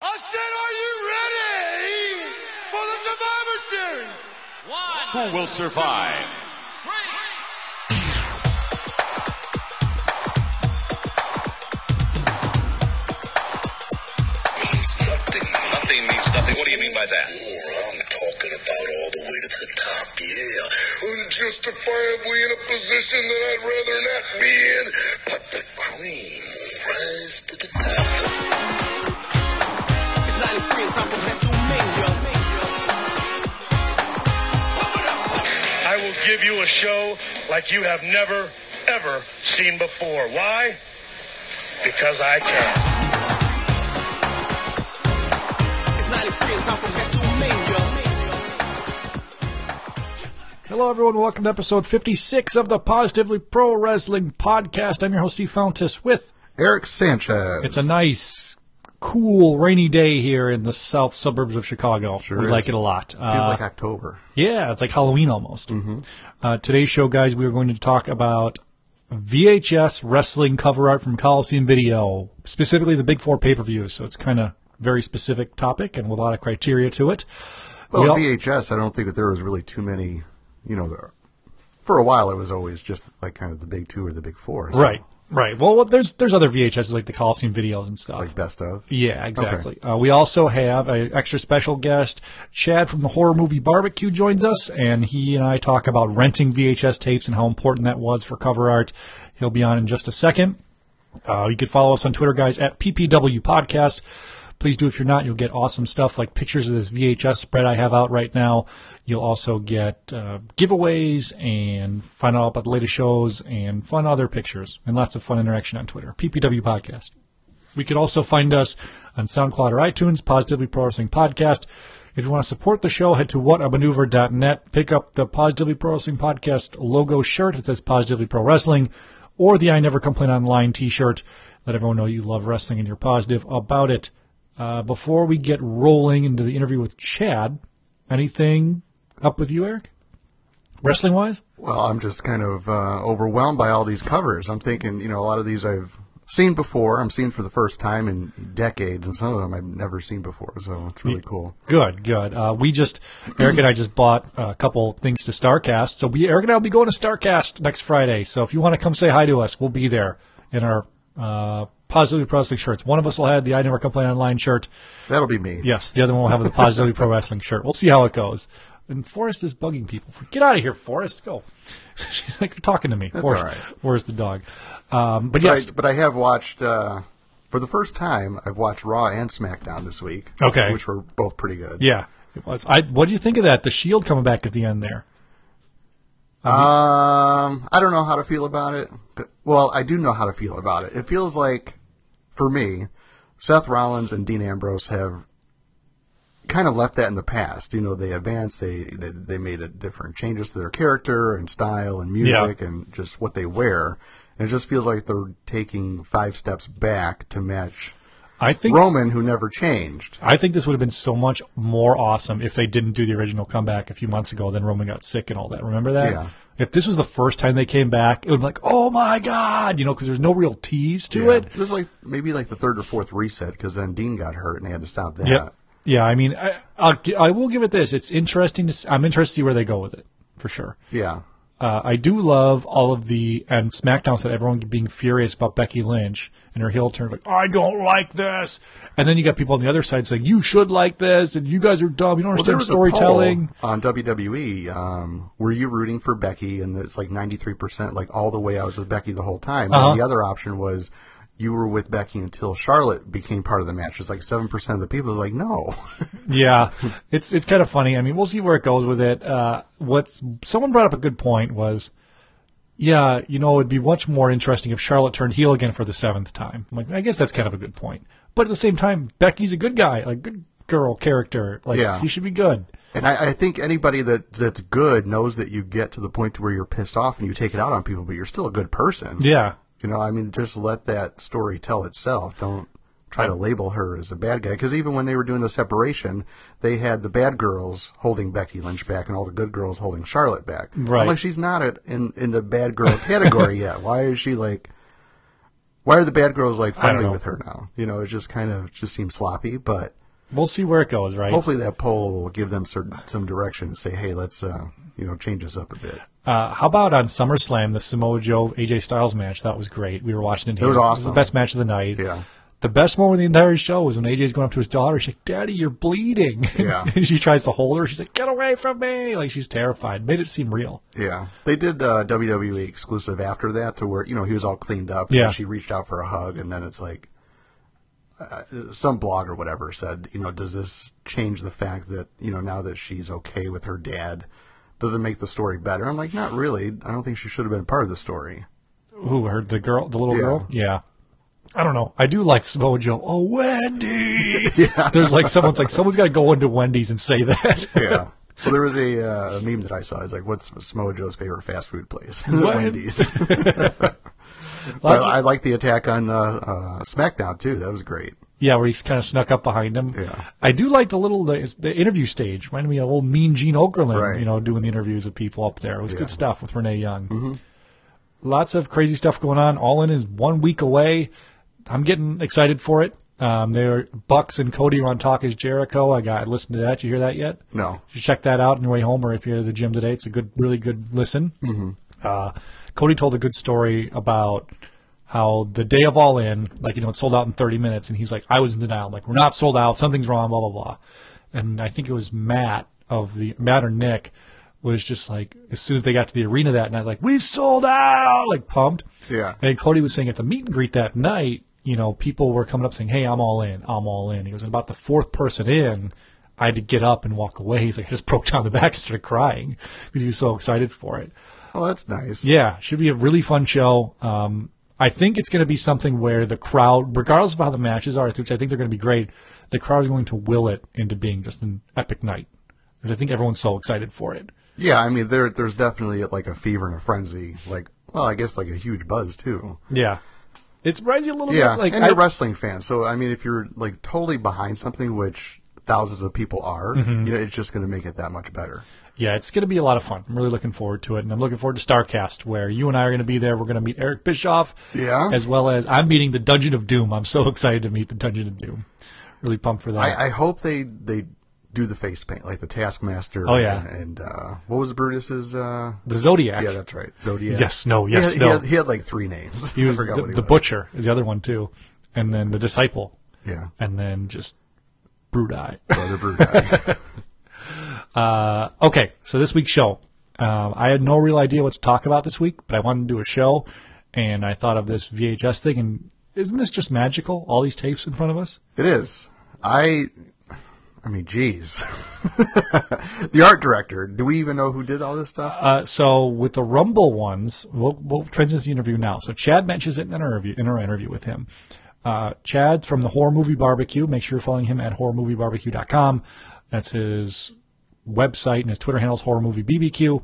I said, are you ready for the Survivor Series? Who will survive? Nothing means nothing. What do you mean by that? Oh, I'm talking about all the way to the top, yeah. Unjustifiably in a position that I'd rather not be in, but the cream will rise to the top. I will give you a show like you have never, ever seen before. Why? Because I can. Hello, everyone. Welcome to episode 56 of the Positively Pro Wrestling Podcast. I'm your host, Steve Fountas, with Eric Sanchez. It's a nice, cool rainy day here in the south suburbs of Chicago. Sure, we like it a lot. It's like October. Yeah, it's like Halloween almost. Mm-hmm. Today's show, guys, we are going to talk about VHS wrestling cover art from Coliseum Video, specifically the Big Four pay-per-views. So it's kind of very specific topic and with a lot of criteria to it. Well, VHS, I don't think that there was really too many, you know, there. For a while it was always just like kind of the Big Two or the Big Four. So. Right. Right. Well, there's other VHSs like the Coliseum videos and stuff. Like Best Of? Yeah, exactly. Okay. We also have an extra special guest. Chad from the Horror Movie BBQ joins us, and he and I talk about renting VHS tapes and how important that was for cover art. He'll be on in just a second. You can follow us on Twitter, guys, at PPW Podcast. Please do. If you're not, you'll get awesome stuff like pictures of this VHS spread I have out right now. You'll also get giveaways and find out about the latest shows and fun other pictures and lots of fun interaction on Twitter. PPW Podcast. We could also find us on SoundCloud or iTunes, Positively Pro Wrestling Podcast. If you want to support the show, head to whatamaneuver.net. Pick up the Positively Pro Wrestling Podcast logo shirt. It says Positively Pro Wrestling, or the I Never Complain Online t-shirt. Let everyone know you love wrestling and you're positive about it. Before we get rolling into the interview with Chad, anything up with you, Eric? Wrestling-wise? Well, I'm just kind of overwhelmed by all these covers. I'm thinking, you know, a lot of these I've seen before. I'm seeing for the first time in decades, and some of them I've never seen before, so it's really cool. Good, good. Eric and I just bought a couple things to StarCast, so Eric and I will be going to StarCast next Friday. So if you want to come say hi to us, we'll be there in our Positively Pro Wrestling shirts. One of us will have the I Never Complain Online shirt. That'll be me. Yes, the other one will have the Positively Pro Wrestling shirt. We'll see how it goes. And Forrest is bugging people. Get out of here, Forrest. Go. She's like, you're talking to me. That's Forrest, all right. Where's the dog? But I have watched, for the first time, I've watched Raw and SmackDown this week. Okay. Which were both pretty good. Yeah, it was. What did you think of that? The Shield coming back at the end there. I don't know how to feel about it. Well, I do know how to feel about it. It feels like, for me, Seth Rollins and Dean Ambrose have kind of left that in the past. You know, they advanced, they made different changes to their character and style and music and just what they wear. And it just feels like they're taking 5 steps back to match Roman, who never changed. I think this would have been so much more awesome if they didn't do the original comeback a few months ago, then Roman got sick and all that. Remember that? Yeah. If this was the first time they came back, it would be like, oh my God, you know, because there's no real tease to it. This is like maybe like the third or fourth reset, because then Dean got hurt and they had to stop that. Yep. Yeah, I mean, I will give it this. It's interesting. I'm interested to see where they go with it, for sure. Yeah. I do love all of and SmackDown said everyone being furious about Becky Lynch and her heel turn, like, I don't like this. And then you got people on the other side saying, you should like this, and you guys are dumb, you don't understand storytelling. On WWE, were you rooting for Becky? And it's like 93%, like all the way I was with Becky the whole time. Uh-huh. And the other option was you were with Becky until Charlotte became part of the match. It's like 7% of the people was like, no. Yeah, it's kind of funny. I mean, we'll see where it goes with it. Someone brought up a good point was, yeah, you know, it would be much more interesting if Charlotte turned heel again for the 7th time. I'm like, I guess that's kind of a good point. But at the same time, Becky's a good guy, like good girl character. Like, she should be good. And I think anybody that's good knows that you get to the point to where you're pissed off and you take it out on people, but you're still a good person. Yeah. You know, I mean, just let that story tell itself. Don't try to label her as a bad guy. Because even when they were doing the separation, they had the bad girls holding Becky Lynch back and all the good girls holding Charlotte back. Right. I'm like, she's not in the bad girl category yet. Why is she like... why are the bad girls like friendly with her now? You know, it just kind of just seems sloppy, but we'll see where it goes, right? Hopefully that poll will give them some direction and say, hey, let's change this up a bit. How about on SummerSlam, the Samoa Joe AJ Styles match? That was great. We were watching it. It was awesome. It was the best match of the night. Yeah. The best moment of the entire show was when AJ's going up to his daughter. She's like, Daddy, you're bleeding. Yeah. She tries to hold her. She's like, get away from me. Like, she's terrified. Made it seem real. Yeah. They did WWE exclusive after that to where, he was all cleaned up. Yeah. And she reached out for a hug, and then it's like some blog or whatever said, does this change the fact that, now that she's okay with her dad, does it make the story better? I'm like, not really. I don't think she should have been part of the story. Who, the little girl? Yeah. I don't know. I do like Samoa Joe. Oh, Wendy! Yeah. There's like someone's got to go into Wendy's and say that. Yeah. Well, there was a meme that I saw. It's like, what's Samoa Joe's favorite fast food place? Wendy's. I like the attack on SmackDown, too. That was great. Yeah, where he kind of snuck up behind him. Yeah. I do like the interview stage. Reminded me of old Mean Gene Okerlund, right, doing the interviews with people up there. It was good stuff with Renee Young. Mm-hmm. Lots of crazy stuff going on. All In is 1 week away. I'm getting excited for it. Bucks and Cody are on Talk is Jericho. I listened to that. You hear that yet? No. You check that out on your way home, or if you're at the gym today, it's a really good listen. Mm-hmm. Cody told a good story about how the day of All In, it sold out in 30 minutes, and he's like, I was in denial. I'm like, we're not sold out. Something's wrong, blah, blah, blah. And I think it was Matt or Nick was just like, as soon as they got to the arena that night, like, we sold out, like pumped. Yeah. And Cody was saying at the meet and greet that night, people were coming up saying, hey, I'm all in. I'm all in. He was about the fourth person in. I had to get up and walk away. He's like, I just broke down the back and started crying because he was so excited for it. Oh, that's nice. Yeah. Should be a really fun show. I think it's going to be something where the crowd, regardless of how the matches are, which I think they're going to be great, the crowd is going to will it into being just an epic night because I think everyone's so excited for it. Yeah. I mean, there's definitely a fever and a frenzy. I guess a huge buzz too. Yeah. It reminds you a little bit. And you're a wrestling fan. So, I mean, if you're, totally behind something, which thousands of people are, mm-hmm. It's just going to make it that much better. Yeah, it's going to be a lot of fun. I'm really looking forward to it. And I'm looking forward to StarCast, where you and I are going to be there. We're going to meet Eric Bischoff. Yeah. As well as I'm meeting the Dungeon of Doom. I'm so excited to meet the Dungeon of Doom. Really pumped for that. I hope they do the face paint, like the Taskmaster. Oh, yeah. And what was Brutus's? The Zodiac. Yeah, that's right. Zodiac. Yes, no. He had three names. He was the Butcher is the other one, too. And then the Disciple. Yeah. And then just Brutie. Brother Brutie. Okay, so this week's show. I had no real idea what to talk about this week, but I wanted to do a show, and I thought of this VHS thing, and isn't this just magical, all these tapes in front of us? It is. I mean, geez. The art director. Do we even know who did all this stuff? So with the Rumble ones, we'll transition to the interview now. So Chad mentions it in our interview with him. Chad from the Horror Movie Barbecue. Make sure you're following him at HorrorMovieBarbecue.com. That's his website, and his Twitter handle is Horror Movie BBQ.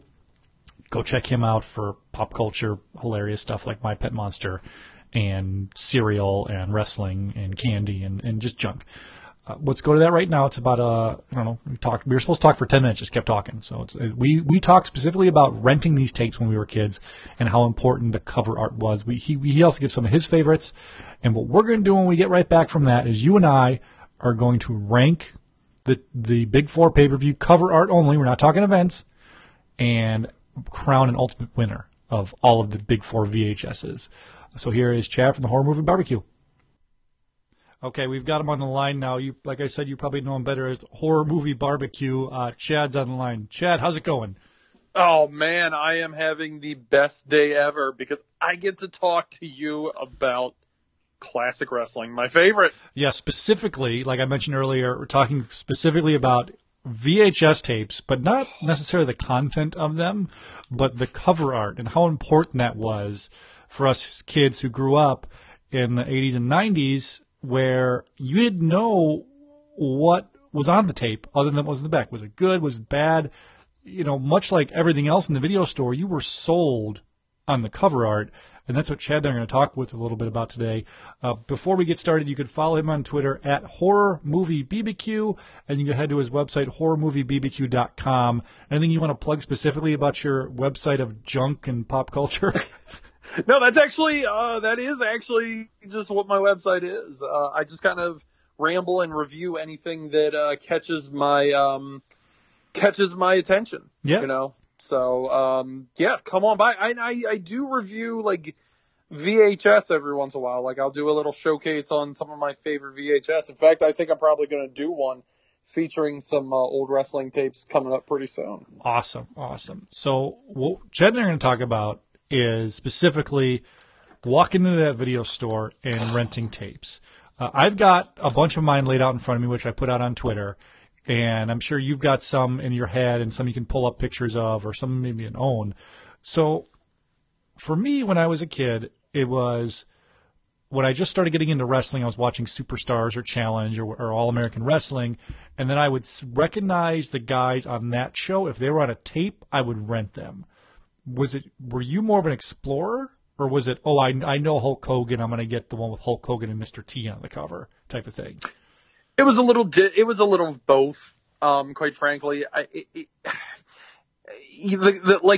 Go check him out for pop culture, hilarious stuff like My Pet Monster and cereal and wrestling and candy and just junk. Let's go to that right now. It's about I don't know. We were supposed to talk for 10 minutes. Just kept talking. So we talked specifically about renting these tapes when we were kids and how important the cover art was. He also gives some of his favorites. And what we're going to do when we get right back from that is you and I are going to rank the Big Four pay per view cover art only. We're not talking events, and crown an ultimate winner of all of the Big Four VHSs. So here is Chad from the Horror Movie Barbecue. Okay, we've got him on the line now. You, like I said, you probably know him better as Horror Movie Barbecue. Chad's on the line. Chad, how's it going? Oh, man, I am having the best day ever because I get to talk to you about classic wrestling, my favorite. Yeah, specifically, like I mentioned earlier, we're talking specifically about VHS tapes, but not necessarily the content of them, but the cover art and how important that was for us kids who grew up in the 80s and 90s. Where you didn't know what was on the tape other than what was in the back. Was it good? Was it bad? Much like everything else in the video store, you were sold on the cover art, and that's what Chad and I are going to talk with a little bit about today. Before we get started, you can follow him on Twitter at HorrorMovieBBQ, and you can head to his website, HorrorMovieBBQ.com. Anything you want to plug specifically about your website of junk and pop culture? No, that's actually, that is actually just what my website is. I just kind of ramble and review anything that, catches my attention. Yeah. You know? So, yeah, come on by. I do review, like, VHS every once in a while. Like, I'll do a little showcase on some of my favorite VHS. In fact, I think I'm probably going to do one featuring some old wrestling tapes coming up pretty soon. Awesome. Awesome. So what Chad and I are going to talk about is specifically walking into that video store and renting tapes. I've got a bunch of mine laid out in front of me, which I put out on Twitter. And I'm sure you've got some in your head and some you can pull up pictures of or some maybe an own. So for me, when I was a kid, it was when I just started getting into wrestling, I was watching Superstars or Challenge or All American Wrestling. And then I would recognize the guys on that show. If they were on a tape, I would rent them. Were you more of an explorer, or was it, oh, I know Hulk Hogan, I'm going to get the one with Hulk Hogan and Mr. T on the cover type of thing? It was a little of both, quite frankly. Like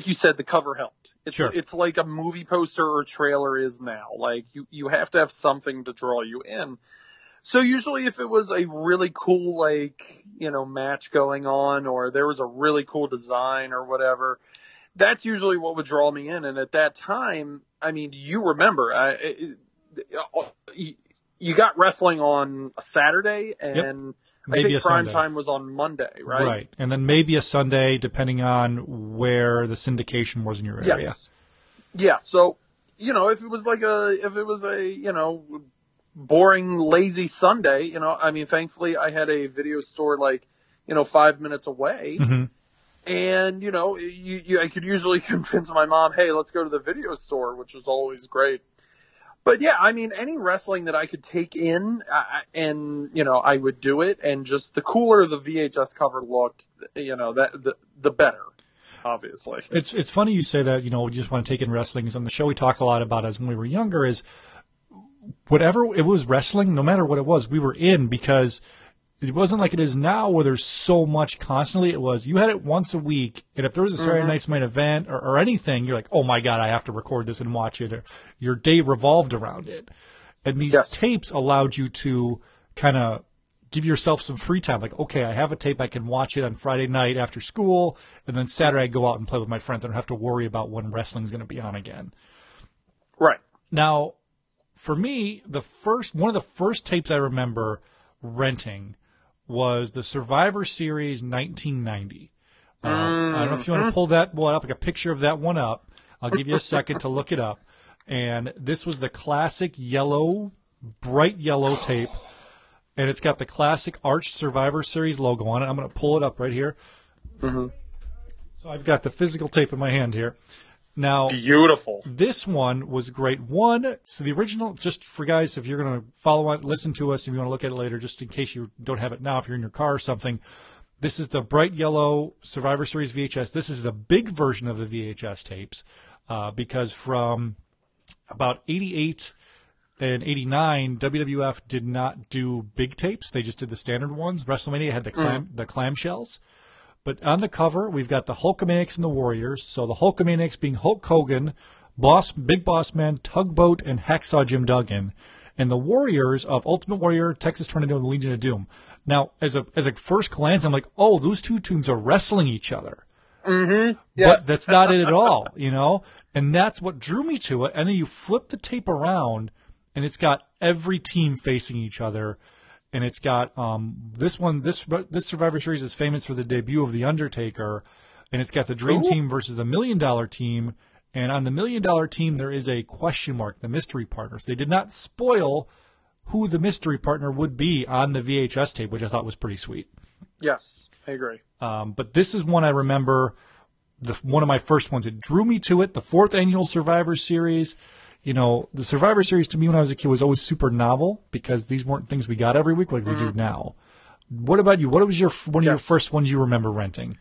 you said, the cover helped. It's like a movie poster or trailer is now. Like you have to have something to draw you in. So usually if it was a really cool, like, you know, match going on, or there was a really cool design or whatever, that's usually what would draw me in. And at that time, I mean, you remember, you got wrestling on a Saturday, and yep. I think prime time was on Monday, right? Right. And then maybe a Sunday, depending on where the syndication was in your area. Yes. Yeah. So, you know, if it was a, you know, boring, lazy Sunday, you know, I mean, thankfully I had a video store, like, you know, 5 minutes away. Mm-hmm. And, you know, I could usually convince my mom, hey, let's go to the video store, which was always great. But, yeah, I mean, any wrestling that I could take in, and, you know, I would do it. And just the cooler the VHS cover looked, you know, the better, obviously. It's funny you say that, you know, we just want to take in wrestling. Because on the show we talk a lot about as when we were younger is whatever it was wrestling, no matter what it was, we were in because – it wasn't like it is now where there's so much constantly. It was you had it once a week, and if there was a Saturday night's main event or anything, you're like, oh, my God, I have to record this and watch it. Or your day revolved around it. And these tapes allowed you to kind of give yourself some free time. Like, okay, I have a tape. I can watch it on Friday night after school, and then Saturday I go out and play with my friends. I don't have to worry about when wrestling's going to be on again. Right. Now, for me, one of the first tapes I remember renting was the Survivor Series 1990. I don't know if you want to pull that one up. I got a picture of that one up. I'll give you a second to look it up. And this was the classic yellow, bright yellow tape. And it's got the classic Arch Survivor Series logo on it. I'm going to pull it up right here. Mm-hmm. So I've got the physical tape in my hand here. Now, beautiful. This one was great. One, so the original, just for guys, if you're going to follow on, listen to us, if you want to look at it later, just in case you don't have it now, if you're in your car or something, this is the bright yellow Survivor Series VHS. This is the big version of the VHS tapes because from about 88 and 89, WWF did not do big tapes. They just did the standard ones. WrestleMania had the clamshells. But on the cover, we've got the Hulkamaniacs and the Warriors. So the Hulkamaniacs being Hulk Hogan, Big Boss Man, Tugboat, and Hacksaw Jim Duggan. And the Warriors of Ultimate Warrior, Texas Tornado, and the Legion of Doom. Now, as a first glance, I'm like, oh, those two teams are wrestling each other. Mm-hmm. Yes. But that's not it at all, you know? And that's what drew me to it. And then you flip the tape around, and it's got every team facing each other. And it's got this one. This Survivor Series is famous for the debut of The Undertaker, and it's got the Dream Team versus the Million Dollar Team. And on the Million Dollar Team, there is a question mark, the mystery partner. So they did not spoil who the mystery partner would be on the VHS tape, which I thought was pretty sweet. Yes, I agree. But this is one I remember, one of my first ones. It drew me to it. The fourth annual Survivor Series. You know, the Survivor Series to me when I was a kid was always super novel because these weren't things we got every week like we do now. What about you? What was one of your first ones you remember renting?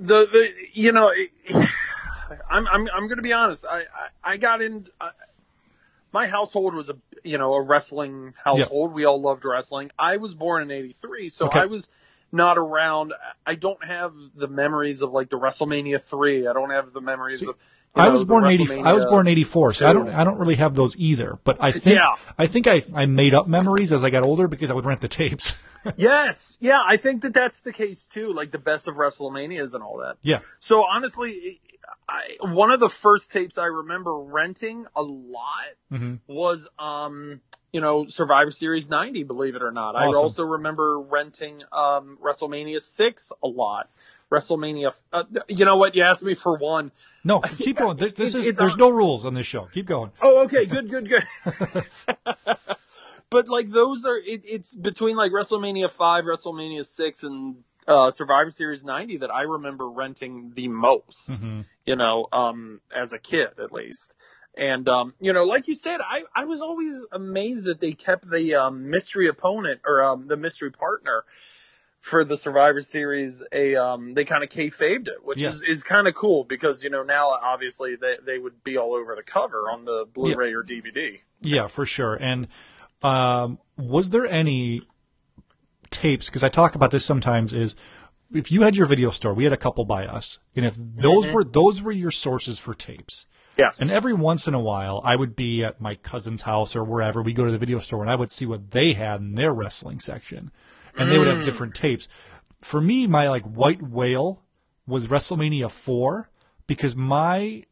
You know, I'm going to be honest. I got in. My household was a wrestling household. Yep. We all loved wrestling. I was born in '83, so I was not around. I don't have the memories of like the WrestleMania 3. I don't have the memories of I was born in 84, so I don't really have those either. But I think I made up memories as I got older because I would rent the tapes. Yes, yeah, I think that's the case too. Like the best of WrestleManias and all that. Yeah. So honestly, one of the first tapes I remember renting a lot was Survivor Series 90. Believe it or not, awesome. I also remember renting WrestleMania 6 a lot. WrestleMania. You know what? You asked me for one. No, keep going. There's no rules on this show. Keep going. Oh, okay. Good. But like those are, it's between like WrestleMania 5, WrestleMania 6 and Survivor Series 90 that I remember renting the most, as a kid at least. And, like you said, I was always amazed that they kept the mystery opponent or the mystery partner for the Survivor Series, they kind of kayfabed it, which is kind of cool because, now obviously they would be all over the cover on the Blu-ray or DVD. Yeah, for sure. And was there any tapes, because I talk about this sometimes, is if you had your video store, we had a couple by us, and if those were your sources for tapes. Yes. And every once in a while, I would be at my cousin's house or wherever. We'd go to the video store, and I would see what they had in their wrestling section. And they would have different tapes. For me, my white whale was WrestleMania 4 because my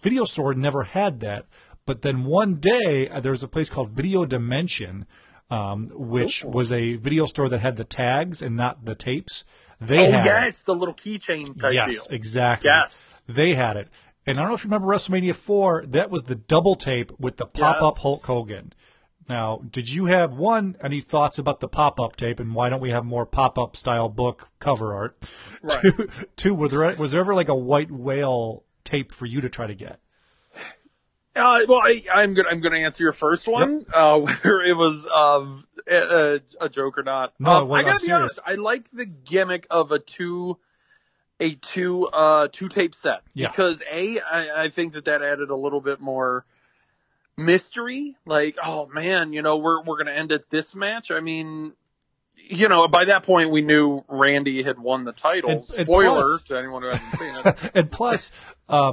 video store never had that. But then one day there was a place called Video Dimension, which was a video store that had the tags and not the tapes. Yes, the little keychain type deal. Yes, exactly. Yes, they had it. And I don't know if you remember WrestleMania 4. That was the double tape with the pop-up Hulk Hogan. Now, did you have any thoughts about the pop-up tape, and why don't we have more pop-up style book cover art? Right. Two, was there ever a white whale tape for you to try to get? I'm going to answer your first one, whether it was a joke or not. No, I got to be honest. I like the gimmick of a two tape set because I think that added a little bit more mystery, we're gonna end at this match. I mean, by that point we knew Randy had won the title. And spoiler to anyone who hasn't seen it. And plus,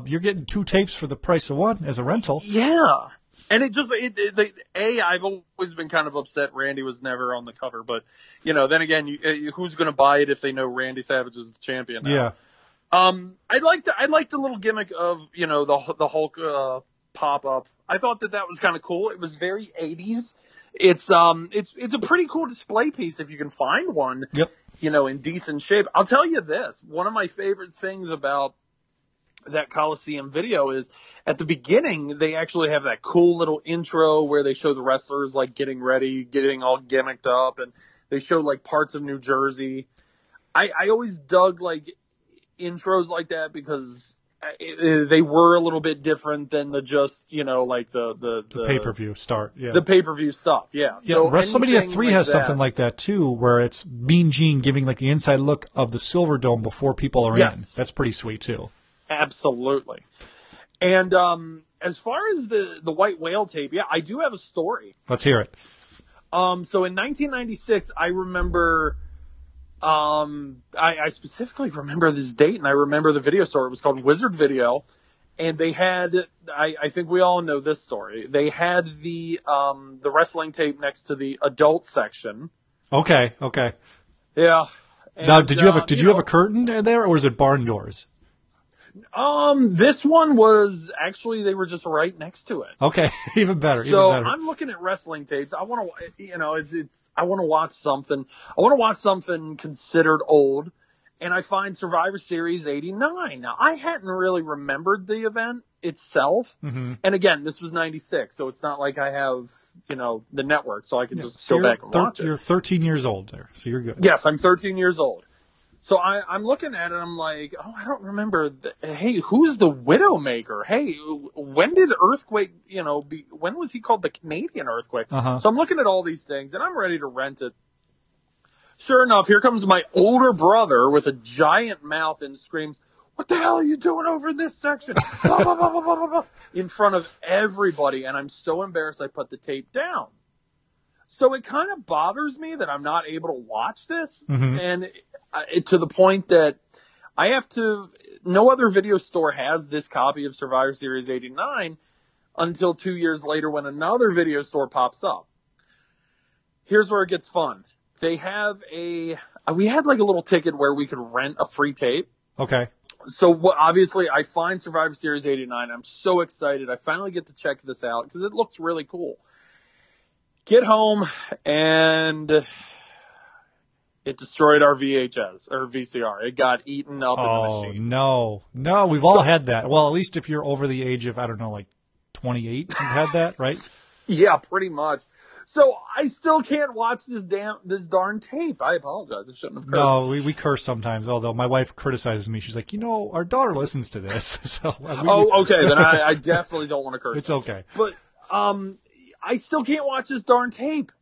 you're getting two tapes for the price of one as a rental. Yeah, and it just I've always been kind of upset Randy was never on the cover, but then again, who's gonna buy it if they know Randy Savage is the champion now? Yeah. I liked the little gimmick of the Hulk pop up. I thought that was kind of cool. It was very 80s. It's a pretty cool display piece if you can find one. Yep. In decent shape. I'll tell you this. One of my favorite things about that Coliseum video is at the beginning they actually have that cool little intro where they show the wrestlers getting ready, getting all gimmicked up, and they show parts of New Jersey. I always dug intros like that because they were a little bit different than the just, the pay-per-view start. Yeah. The pay-per-view stuff. Yeah. So WrestleMania 3 has something like that too, where it's Mean Gene giving the inside look of the Silverdome before people are in. That's pretty sweet too. Absolutely. And, as far as the white whale tape, I do have a story. Let's hear it. So in 1996, I remember, I specifically remember this date, and I remember the video store. It was called Wizard Video, and they had, I think we all know this story. They had the wrestling tape next to the adult section. Okay. Yeah. And, now, did you have a curtain there, or was it barn doors? This one was actually, they were just right next to it. Okay. Even better. So I'm looking at wrestling tapes. I want to, I want to watch something. I want to watch something considered old. And I find Survivor Series 89. Now I hadn't really remembered the event itself. Mm-hmm. And again, this was 96. So it's not like I have, the network, so I can just go back and watch it. You're 13 years old there. So you're good. Yes. I'm 13 years old. So I'm looking at it, I'm like, oh, I don't remember. Hey, who's the Widowmaker? Hey, when did Earthquake, when was he called the Canadian Earthquake? Uh-huh. So I'm looking at all these things, and I'm ready to rent it. Sure enough, here comes my older brother with a giant mouth and screams, "What the hell are you doing over in this section?" Blah, blah, blah, blah, blah, blah, in front of everybody, and I'm so embarrassed I put the tape down. So it kind of bothers me that I'm not able to watch this, and to the point that I have to – no other video store has this copy of Survivor Series 89 until 2 years later when another video store pops up. Here's where it gets fun. They have a – we had like a little ticket where we could rent a free tape. Okay. So obviously I find Survivor Series 89. I'm so excited. I finally get to check this out because it looks really cool. Get home and – it destroyed our VHS or VCR. It got eaten up in the machine. Oh, no. No, we've all had that. Well, at least if you're over the age of, I don't know, like 28, you've had that, right? Yeah, pretty much. So I still can't watch this darn tape. I apologize. I shouldn't have cursed. No, we curse sometimes, although my wife criticizes me. She's like, you know, our daughter listens to this. So okay. Then I definitely don't want to curse. It's okay. But I still can't watch this darn tape.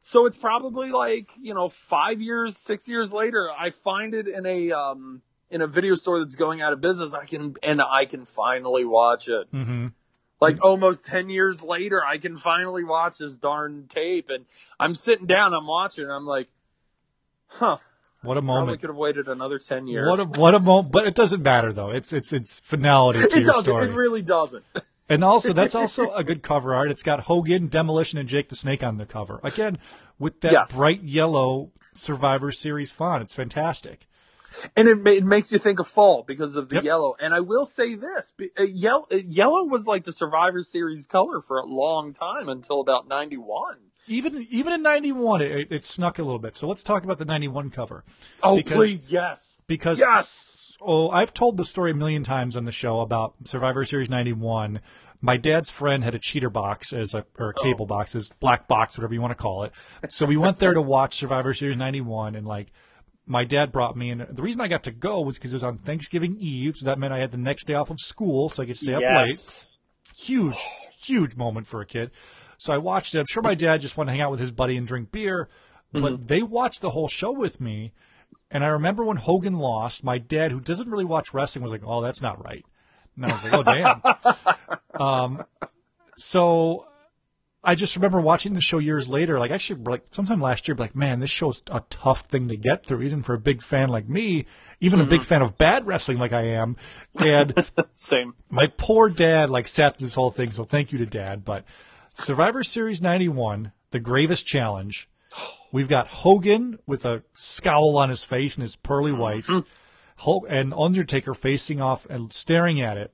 So it's probably like, 6 years later, I find it in a video store that's going out of business. I can finally watch it. Mm-hmm. Like almost 10 years later, I can finally watch this darn tape. And I'm sitting down, I'm watching, and I'm like, huh. What a moment! Probably could have waited another 10 years. What a moment! But it doesn't matter though. It's finality to your story. It really doesn't. And also, that's also a good cover art. It's got Hogan, Demolition, and Jake the Snake on the cover. Again, with that bright yellow Survivor Series font. It's fantastic. And it makes you think of fall because of the yellow. And I will say this. Yellow was like the Survivor Series color for a long time until about 91. Even in 91, it snuck a little bit. So let's talk about the 91 cover. Oh, please, yes. Because yes. Oh, I've told the story a million times on the show about Survivor Series 91. My dad's friend had a cheater box cable box, as black box, whatever you want to call it. So we went there to watch Survivor Series 91, and like my dad brought me, and the reason I got to go was because it was on Thanksgiving Eve, so that meant I had the next day off of school, so I could stay up late. Huge moment for a kid. So I watched it. I'm sure my dad just wanted to hang out with his buddy and drink beer, but they watched the whole show with me. And I remember when Hogan lost, my dad, who doesn't really watch wrestling, was like, oh, that's not right. And I was like, oh, damn. So I just remember watching the show years later, like actually like sometime last year, like, man, this show's a tough thing to get through, even for a big fan like me, even a big fan of bad wrestling like I am. And same. My poor dad like sat through this whole thing, so thank you to Dad. But Survivor Series 91, the gravest challenge. We've got Hogan with a scowl on his face and his pearly whites, and Undertaker facing off and staring at it.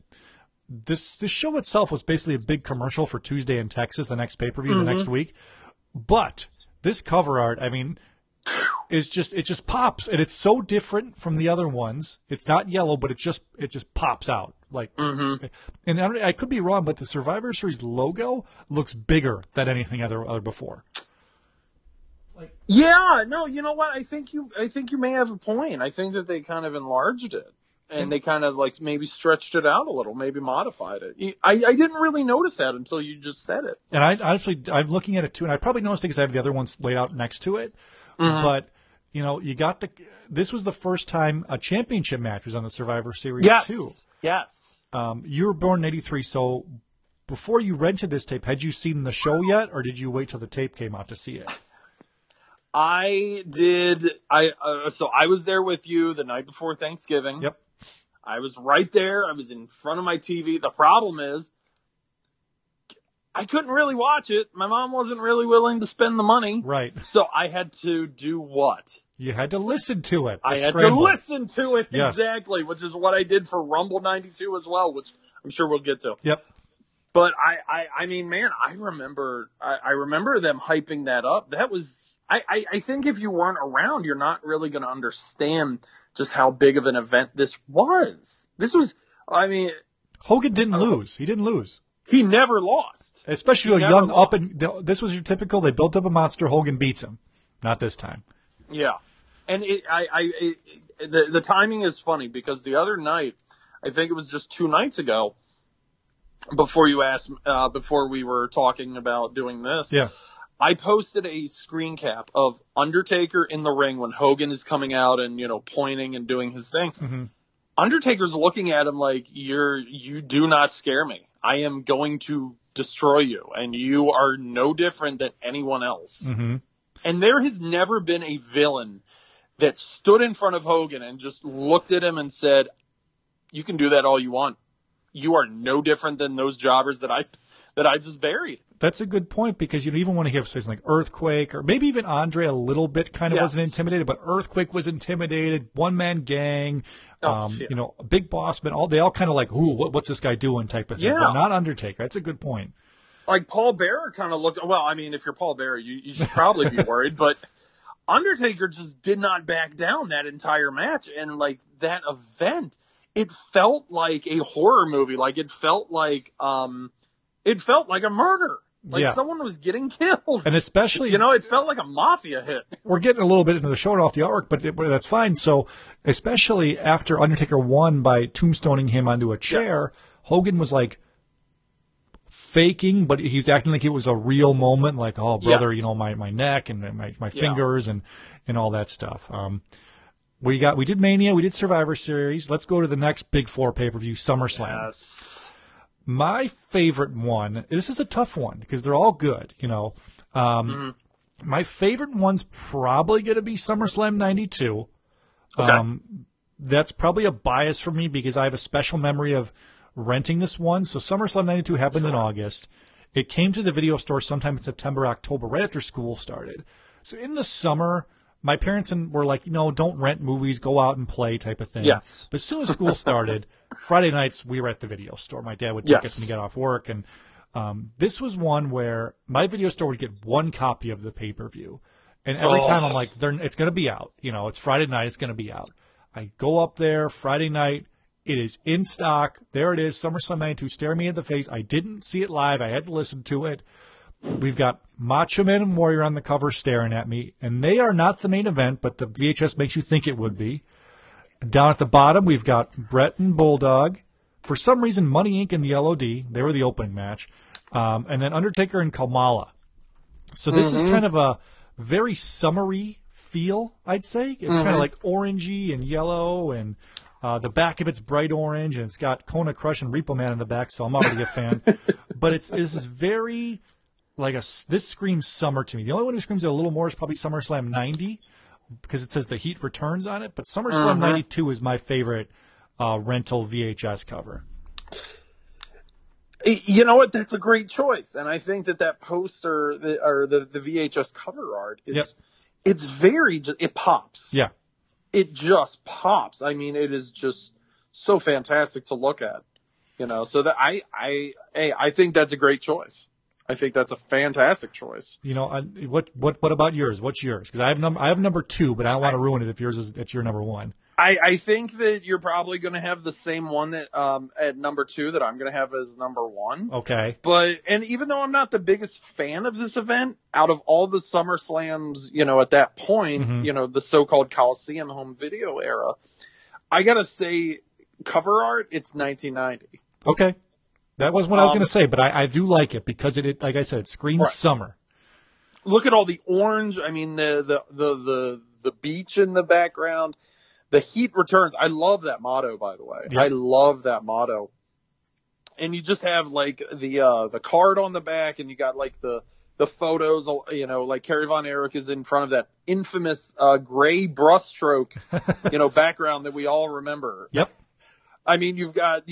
This show itself was basically a big commercial for Tuesday in Texas, the next pay-per-view the next week. But this cover art, I mean, it just pops, and it's so different from the other ones. It's not yellow, but it just pops out. Like, and I could be wrong, but the Survivor Series logo looks bigger than anything other before. Yeah, no, you know what? I think you may have a point. I think that they kind of enlarged it, and they kind of like maybe stretched it out a little, maybe modified it. I didn't really notice that until you just said it. And I honestly, I'm looking at it too, and I probably noticed it because I have the other ones laid out next to it. But you got this was the first time a championship match was on the Survivor Series too. Yes. You were born in '83, so before you rented this tape, had you seen the show yet, or did you wait till the tape came out to see it? I did. So I was there with you the night before Thanksgiving. Yep. I was right there. I was in front of my TV. The problem is I couldn't really watch it. My mom wasn't really willing to spend the money. Right. So I had to do what? You had to listen to it. I had to listen to it. Yes. Exactly. Which is what I did for Rumble 92 as well, which I'm sure we'll get to. Yep. But I mean, man, I remember them hyping that up. That was, I think if you weren't around, you're not really going to understand just how big of an event this was. Hogan didn't lose. He didn't lose. He never lost. Especially a young up and this was your typical, they built up a monster, Hogan beats him. Not this time. Yeah. And the timing is funny because the other night, I think it was just 2 nights ago, before you asked, before we were talking about doing this, I posted a screen cap of Undertaker in the ring when Hogan is coming out and, pointing and doing his thing. Undertaker's looking at him like, you do not scare me. I am going to destroy you, and you are no different than anyone else. And there has never been a villain that stood in front of Hogan and just looked at him and said, you can do that all you want. You are no different than those jobbers that I just buried. That's a good point, because you don't even want to hear something like Earthquake, or maybe even Andre a little bit kind of wasn't intimidated, but Earthquake was intimidated, one-man gang, you know, Big Boss Man, all, they all kind of like, ooh, what's this guy doing type of thing. Yeah. But not Undertaker. That's a good point. Like Paul Bearer kind of looked, well, I mean, if you're Paul Bearer, you should probably be worried, but Undertaker just did not back down that entire match. And like that event, it felt like a horror movie. Like it felt like a murder. Like someone was getting killed. And especially, you know, it felt like a mafia hit. We're getting a little bit into the show and off the artwork, but that's fine. So especially after Undertaker won by tombstoning him onto a chair, Hogan was like, faking, but he's acting like it was a real moment, like, oh, brother, you know, my neck and my fingers and all that stuff. We did Mania, we did Survivor Series. Let's go to the next Big Four pay-per-view, SummerSlam. Yes. My favorite one, this is a tough one because they're all good, you know. My favorite one's probably going to be SummerSlam 92. Okay. That's probably a bias for me because I have a special memory of renting this one. So SummerSlam 92 happened in August. It came to the video store sometime in September, October, right after school started. So in the summer, my parents were like, you know, don't rent movies, go out and play type of thing. Yes. But as soon as school started, Friday nights, we were at the video store. My dad would take us when he got off work. And this was one where my video store would get one copy of the pay-per-view. And every time I'm like, it's going to be out. You know, it's Friday night, it's going to be out. I go up there Friday night. It is in stock. There it is, SummerSlam 92, staring me in the face. I didn't see it live. I had to listen to it. We've got Macho Man and Warrior on the cover staring at me, and they are not the main event, but the VHS makes you think it would be. Down at the bottom, we've got Bret and Bulldog. For some reason, Money, Inc. and the LOD, they were the opening match. And then Undertaker and Kamala. So this is kind of a very summery feel, I'd say. It's kind of like orangey and yellow and... the back of it's bright orange, and it's got Kona Crush and Repo Man in the back, so I'm already a fan. But this is very, like, this screams summer to me. The only one who screams it a little more is probably SummerSlam 90, because it says The Heat Returns on it. But SummerSlam 92 is my favorite rental VHS cover. You know what? That's a great choice. And I think that poster, the VHS cover art, is it's very, it pops. Yeah. It just pops. I mean, it is just so fantastic to look at, you know, so that I think that's a great choice. I think that's a fantastic choice. You know, what about yours? What's yours? Cause I have number two, but I don't want to ruin it if yours is, it's your number one. I think that you're probably going to have the same one that, at number two that I'm going to have as number one. Okay. But, and even though I'm not the biggest fan of this event, out of all the SummerSlams, you know, at that point, you know, the so-called Coliseum home video era, I got to say cover art, it's 1990. Okay. That was what I was going to say, but I do like it because it, like I said, it screams summer. Look at all the orange. I mean, the beach in the background. The Heat Returns. I love that motto, by the way. Yeah. I love that motto. And you just have like the card on the back, and you got like the photos. You know, like Kerry Von Erich is in front of that infamous gray brushstroke, you know, background that we all remember. Yep. I mean, you've got.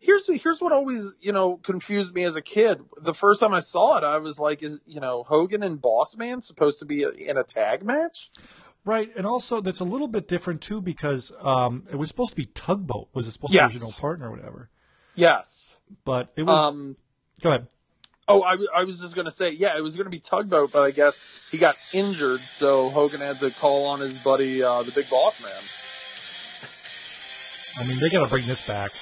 Here's what always, you know, confused me as a kid. The first time I saw it, I was like, is, you know, Hogan and Boss Man supposed to be in a tag match? Right, and also that's a little bit different, too, because it was supposed to be Tugboat. Was it supposed to be original partner or whatever? Yes. But it was... go ahead. Oh, I was just going to say, yeah, it was going to be Tugboat, but I guess he got injured, so Hogan had to call on his buddy, the Big Boss Man. I mean, they got to bring this back.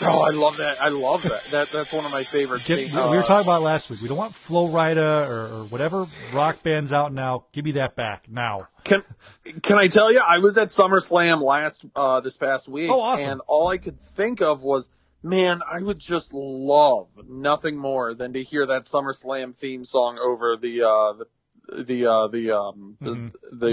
Oh, I love that. I love that. That's one of my favorite things. We were talking about last week. We don't want Flo Rida or whatever rock band's out now. Give me that back now. Can I tell you? I was at SummerSlam this past week. Oh, awesome. And all I could think of was, man, I would just love nothing more than to hear that SummerSlam theme song over the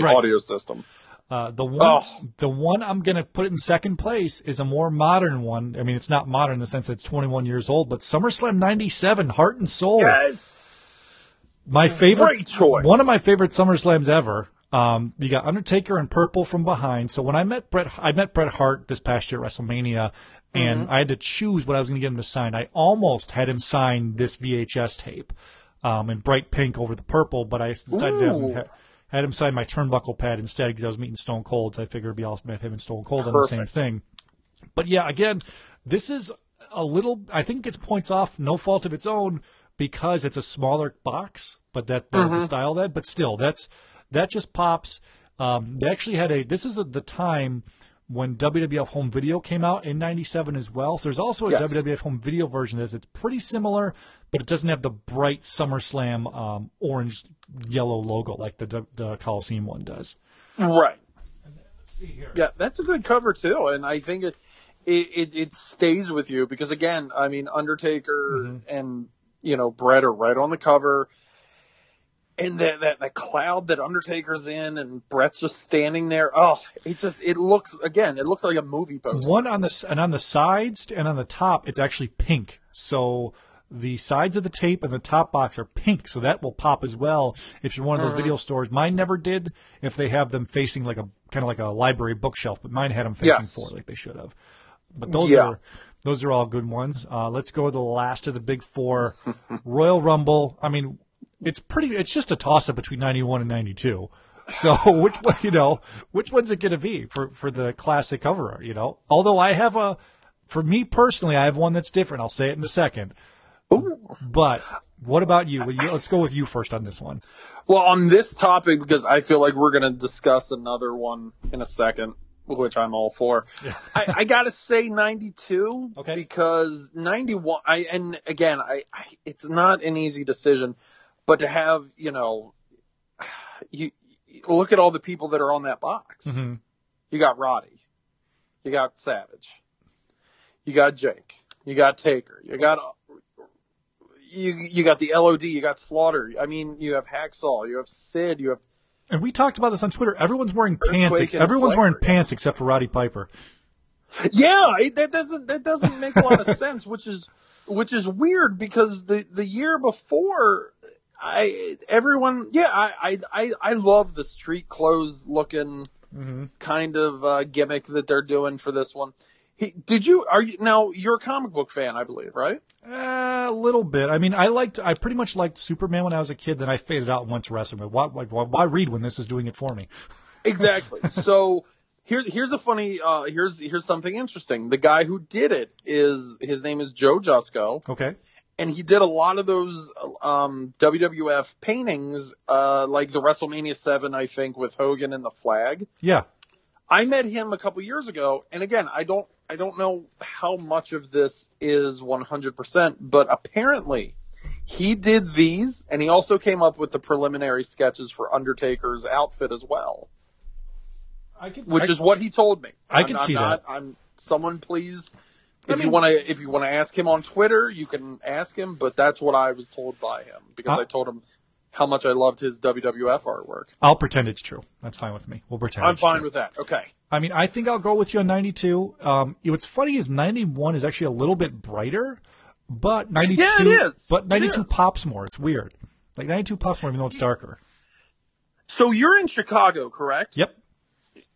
audio system. The one I'm going to put in second place is a more modern one. I mean, it's not modern in the sense that it's 21 years old, but SummerSlam 97, Heart and Soul. Yes. My favorite, one of my favorite SummerSlams ever. You got Undertaker in purple from behind. So when I met Bret Hart this past year at WrestleMania, and I had to choose what I was going to get him to sign. I almost had him sign this VHS tape in bright pink over the purple, but I decided to had him sign my turnbuckle pad instead because I was meeting Stone Cold, so I figured it would be awesome to have him and Stone Cold on the same thing. But, yeah, again, this is a little – I think it gets points off, no fault of its own, because it's a smaller box, but that's the style of that. But still, that's – that just pops. They actually had a. This is the time when WWF Home Video came out in '97 as well. So there's also a WWF Home Video version. It's pretty similar, but it doesn't have the bright SummerSlam orange yellow logo like the Coliseum one does. Right. And let's see here. Yeah, that's a good cover too, and I think it stays with you because again, I mean, Undertaker and Bret are right on the cover. And that cloud that Undertaker's in and Bret's just standing there. Oh, it looks like a movie poster. On the sides and on the top, it's actually pink. So the sides of the tape and the top box are pink. So that will pop as well if you're one of those video stores. Mine never did if they have them facing like a kind of like a library bookshelf, but mine had them facing forward like they should have. But those are all good ones. Let's go to the last of the big four. Royal Rumble. I mean, it's just a toss-up between 91 and 92. So which one's it going to be for the classic cover art, Although for me personally, I have one that's different. I'll say it in a second. Ooh. But what about you? Let's go with you first on this one. Well, on this topic, because I feel like we're going to discuss another one in a second, which I'm all for. I got to say 92 because 91, and again, it's not an easy decision. But to have, you look at all the people that are on that box. Mm-hmm. You got Roddy. You got Savage. You got Jake. You got Taker. You got you got the LOD. You got Slaughter. I mean, you have Hacksaw. You have Sid. You have. And we talked about this on Twitter. Everyone's wearing pants. Everyone's wearing pants except for Roddy Piper. Yeah, that doesn't make a lot of sense, which is weird because the year before, I love the street clothes looking kind of gimmick that they're doing for this one. You're a comic book fan, I believe, right? A little bit. I mean, I pretty much liked Superman when I was a kid. Then I faded out and went to wrestling. Why read when this is doing it for me? Exactly. So. Here's a funny. Here's something interesting. The guy who did it his name is Joe Jusko. Okay, and he did a lot of those WWF paintings, like the WrestleMania 7, I think, with Hogan and the flag. Yeah, I met him a couple years ago, and again, I don't know how much of this is 100%, but apparently he did these, and he also came up with the preliminary sketches for Undertaker's outfit as well. Which is what he told me. Someone, please. If you want to ask him on Twitter, you can ask him. But that's what I was told by him because I told him how much I loved his WWF artwork. I'll pretend it's true. That's fine with me. We'll pretend. I'm fine with that. Okay. I mean, I think I'll go with you on 92. What's funny is 91 is actually a little bit brighter, but 92. Yeah, it is. But 92 pops more. It's weird. Like 92 pops more, even though it's darker. So you're in Chicago, correct? Yep.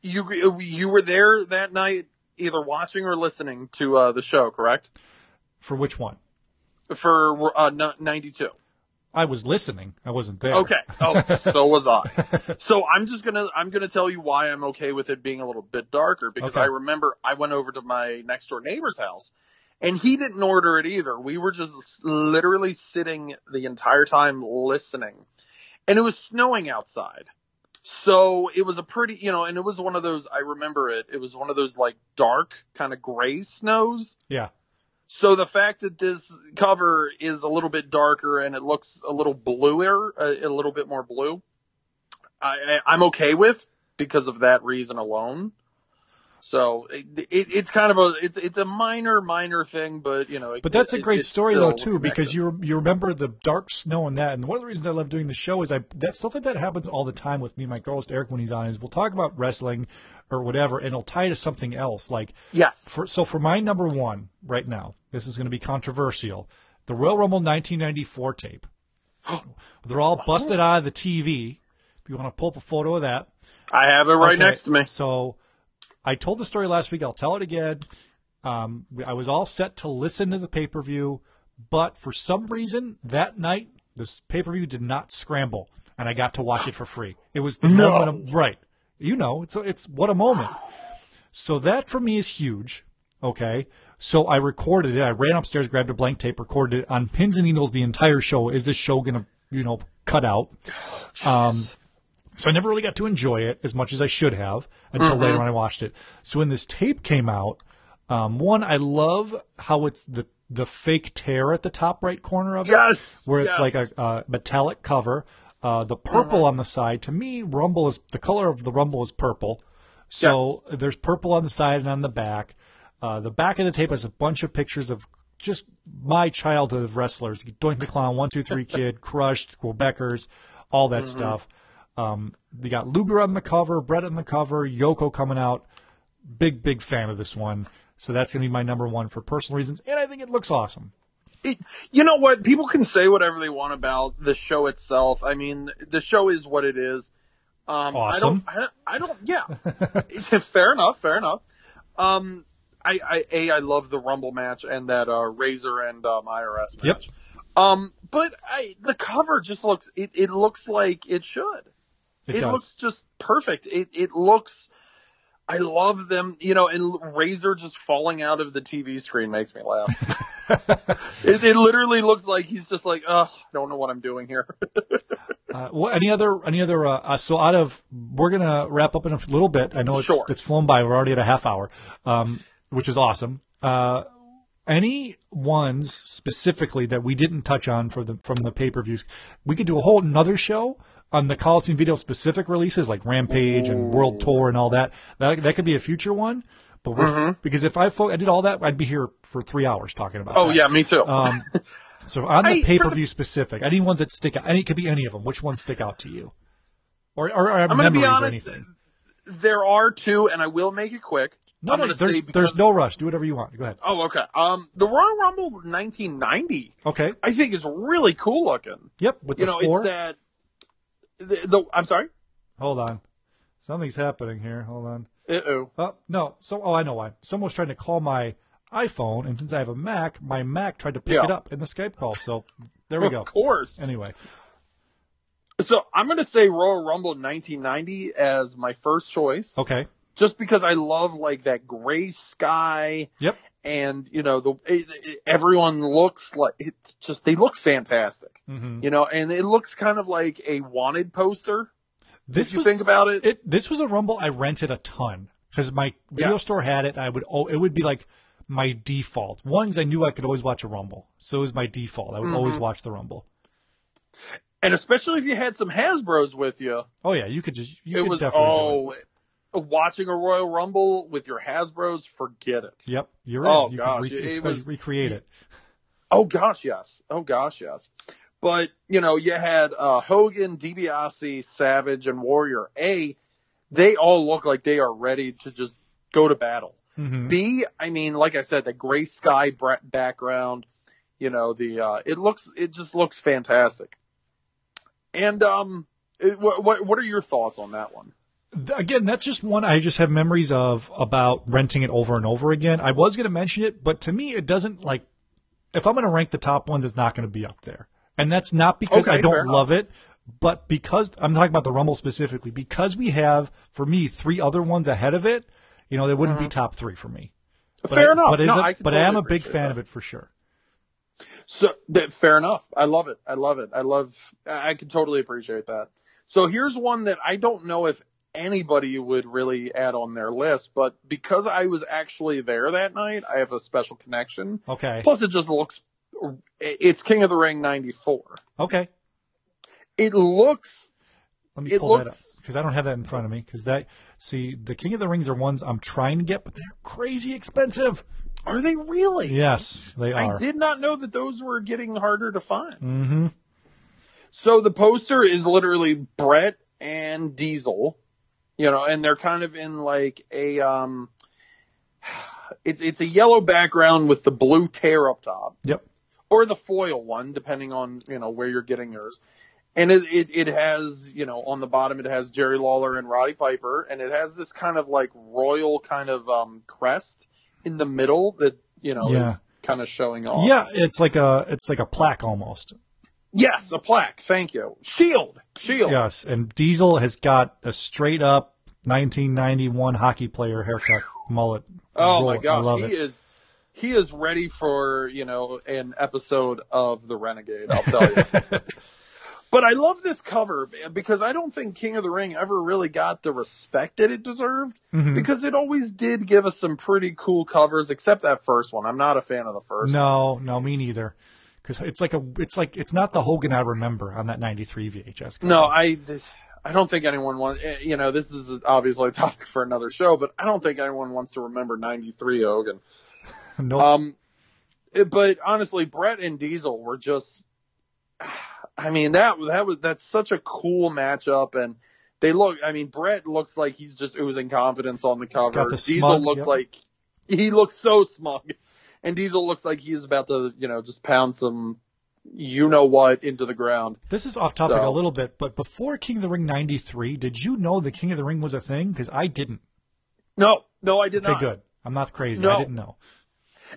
You were there that night, either watching or listening to the show, correct? For which one? For 92. I was listening. I wasn't there. Okay. Oh, so was I. So I'm gonna tell you why I'm okay with it being a little bit darker because I remember I went over to my next door neighbor's house, and he didn't order it either. We were just literally sitting the entire time listening, and it was snowing outside. So it was a pretty, and it was one of those, I remember it was one of those like dark kind of gray snows. Yeah. So the fact that this cover is a little bit darker and it looks a little bluer, a little bit more blue, I'm okay with because of that reason alone. So it's kind of a minor thing, but But that's a great story though too, because you remember the dark snow and that. And one of the reasons I love doing the show is stuff like that happens all the time with me and my co-host Eric when he's on. Is we'll talk about wrestling or whatever, and it'll tie to something else. Like for my number one right now, this is going to be controversial. The Royal Rumble 1994 tape. They're all busted out of the TV. you want to pull up a photo of that. I have it right next to me. So I told the story last week. I'll tell it again. I was all set to listen to the pay-per-view, but for some reason that night, this pay-per-view did not scramble, and I got to watch it for free. It was the moment. Right. You know, it's what a moment. So that for me is huge. Okay. So I recorded it. I ran upstairs, grabbed a blank tape, recorded it on pins and needles. The entire show. Is this show going to, cut out? So I never really got to enjoy it as much as I should have until later when I watched it. So when this tape came out, one, I love how it's the fake tear at the top right corner of it. Yes. Where it's like a metallic cover. The purple on the side, to me, the color of the Rumble is purple. So there's purple on the side and on the back. The back of the tape has a bunch of pictures of just my childhood of wrestlers. Doink the Clown, 1, 2, 3 Kid, Crushed, Quebecers, all that stuff. They got Luger on the cover, Brett on the cover, Yoko coming out. Big, big fan of this one. So that's going to be my number one for personal reasons, and I think it looks awesome. You know what? People can say whatever they want about the show itself. I mean, the show is what it is. Awesome. Yeah. Fair enough. I love the Rumble match and that Razor and IRS match. Yep. But the cover just looks, it looks like it should. It does. Looks just perfect. It looks, I love them, and Razor just falling out of the TV screen makes me laugh. It literally looks like he's just like, I don't know what I'm doing here. We're going to wrap up in a little bit. I know it's flown by. We're already at a half hour, which is awesome. Any ones specifically that we didn't touch on from the pay-per-views, we could do a whole another show on the Coliseum Video specific releases like Rampage and World Tour and all that. That could be a future one. But because if I did all that, I'd be here for 3 hours talking about that. Yeah, me too. So on the pay-per-view specific, any ones that stick out, it could be any of them. Which ones stick out to you? Or I'm memories be honest, or anything? There are two, and I will make it quick. No, there's no rush. Do whatever you want. Go ahead. Oh, okay. The Royal Rumble 1990, I think is really cool looking. Yep. With four? It's that... I'm sorry? Hold on. Something's happening here. Hold on. Uh-oh. No. So, I know why. Someone was trying to call my iPhone, and since I have a Mac, my Mac tried to pick it up in the Skype call. So, there we go. Of course. Anyway. So, I'm going to say Royal Rumble 1990 as my first choice. Okay. Just because I love, that gray sky. Yep. And, everyone looks like – they look fantastic. Mm-hmm. And it looks kind of like a wanted poster. Think about it? This was a Rumble I rented a ton because my video store had it. It would be like my default. Ones I knew I could always watch a Rumble, so it was my default. I would always watch the Rumble. And especially if you had some Hasbros with you. Oh yeah, you could just. Watching a Royal Rumble with your Hasbros, forget it. Yep, you're in. Oh gosh, recreate it. Oh gosh, yes. Oh gosh, yes. But, you had Hogan, DiBiase, Savage, and Warrior. A, they all look like they are ready to just go to battle. Mm-hmm. B, like I said, the gray sky background, it just looks fantastic. And what are your thoughts on that one? Again, that's just one I just have memories of about renting it over and over again. I was going to mention it, but to me it doesn't, if I'm going to rank the top ones, it's not going to be up there. And that's not because I don't love it, but because I'm talking about the Rumble specifically, because we have, for me, three other ones ahead of it, they wouldn't be top three for me. Fair enough. I am a big fan of it for sure. So fair enough. I love it. I can totally appreciate that. So here's one that I don't know if anybody would really add on their list, but because I was actually there that night, I have a special connection. Okay. Plus it just looks It's King of the Ring 94. Okay. It looks. Let me pull that up because I don't have that in front of me. Because the King of the Rings are ones I'm trying to get, but they're crazy expensive. Are they really? Yes, they are. I did not know that those were getting harder to find. Mm-hmm. So the poster is literally Brett and Diesel, and they're kind of in it's a yellow background with the blue tear up top. Yep. Or the foil one, depending on, where you're getting yours. And it has, you know, on the bottom, it has Jerry Lawler and Roddy Piper, and it has this kind of like royal kind of crest in the middle that, you know, is kind of showing off. Yeah, it's like a plaque almost. Yes, a plaque. Thank you. Shield. Yes, and Diesel has got a straight up 1991 hockey player haircut, mullet. Oh my gosh, he is ready for, you know, an episode of The Renegade, I'll tell you. But I love this cover because I don't think King of the Ring ever really got the respect that it deserved, because it always did give us some pretty cool covers, except that first one. I'm not a fan of the first one. No, me neither. Because it's not the Hogan I remember on that 93 VHS. No, I don't think anyone wants, you know, this is obviously a topic for another show, but I don't think anyone wants to remember 93 Hogan. No. But honestly, Bret and Diesel were just, I mean, that's such a cool matchup, and they look, I mean, Bret looks like he's just oozing confidence on the cover. Diesel looks like he looks so smug, and Diesel looks like he's about to, you know, just pound some, you know what, into the ground. This is off topic a little bit, but before King of the Ring 93, did you know the King of the Ring was a thing? Because I didn't. No, I did not. Okay, good. I'm not crazy. No. I didn't know.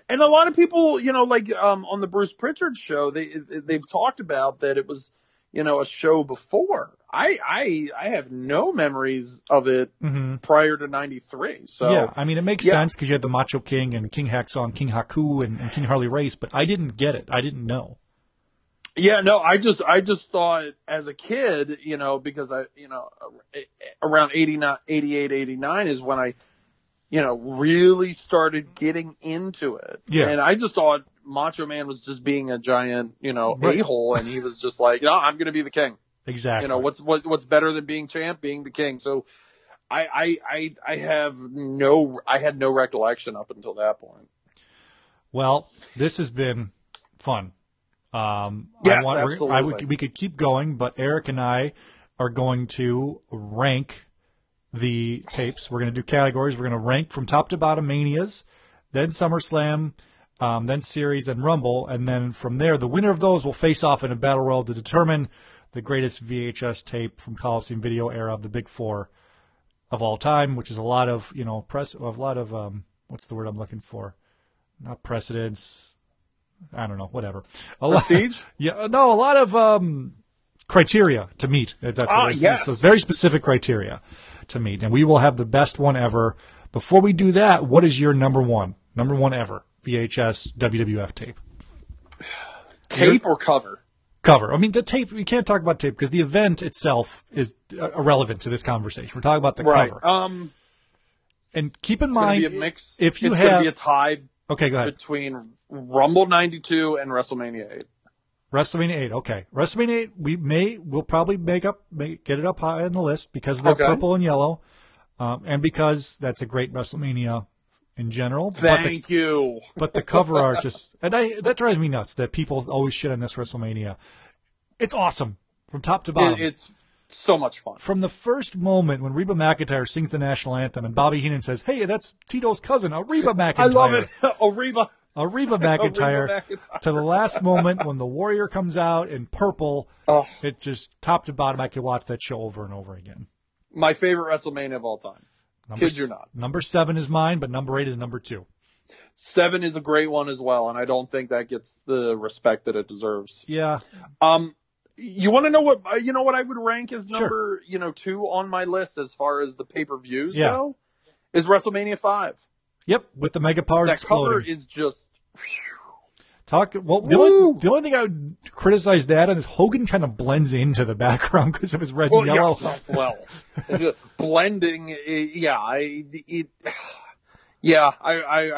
And a lot of people, you know, like on the Bruce Pritchard show, they've talked about that it was, you know, a show before. I have no memories of it prior to 93. So yeah, I mean, it makes sense because you had the Macho King and King Hacksaw and King Haku and King Harley Race, but I didn't get it. I didn't know. Yeah, no, I just thought as a kid, you know, because I, you know, around 88, 89 is when I, you know, really started getting into it. Yeah. And I just thought Macho Man was just being a giant, you know, a-hole, and he was just like, no, I'm going to be the king. Exactly. You know, what's better than being champ? Being the king. So I had no recollection up until that point. Well, this has been fun. Yes, absolutely. We could keep going, but Eric and I are going to rank the tapes. We're going to do categories. We're going to rank from top to bottom Manias, then SummerSlam, then Series, then Rumble, and then from there, the winner of those will face off in a battle royal to determine the greatest VHS tape from Coliseum Video era of the Big Four of all time, which is a lot of, you know, what's the word I'm looking for? Not precedence. I don't know. Whatever. Prestige? Yeah. No, a lot of criteria to meet. That's what it is. Yes. So very specific criteria to meet, and we will have the best one ever. Before we do that, what is your number one ever VHS WWF tape? Tape or cover? Cover. I mean, the tape, we can't talk about tape because the event itself is irrelevant to this conversation. We're talking about the cover. And keep in mind, if you have... It's going to be a tie between Rumble 92 and WrestleMania 8. WrestleMania 8, okay. WrestleMania 8, we'll probably get it up high on the list because of the purple and yellow, and because that's a great WrestleMania in general. Thank you. But the cover art that drives me nuts that people always shit on this WrestleMania. It's awesome from top to bottom. It's so much fun. From the first moment when Reba McEntire sings the national anthem and Bobby Heenan says, "Hey, that's Tito's cousin, Reba McEntire." I love it. Reba McEntire to the last moment when the Warrior comes out in purple. Oh. It just top to bottom. I could watch that show over and over again. My favorite WrestleMania of all time. Kid you not. Number 7 is mine, but number 8 is number 2. 7 is a great one as well, and I don't think that gets the respect that it deserves. Yeah. You want to know what, you know what I would rank as number, you know, 2 on my list as far as the pay-per-views go? Is WrestleMania 5. Yep, with the mega powers exploding. That cover is just... Well, the only thing I would criticize that on is Hogan kind of blends into the background because of his red and yellow. Yeah, well, blending, I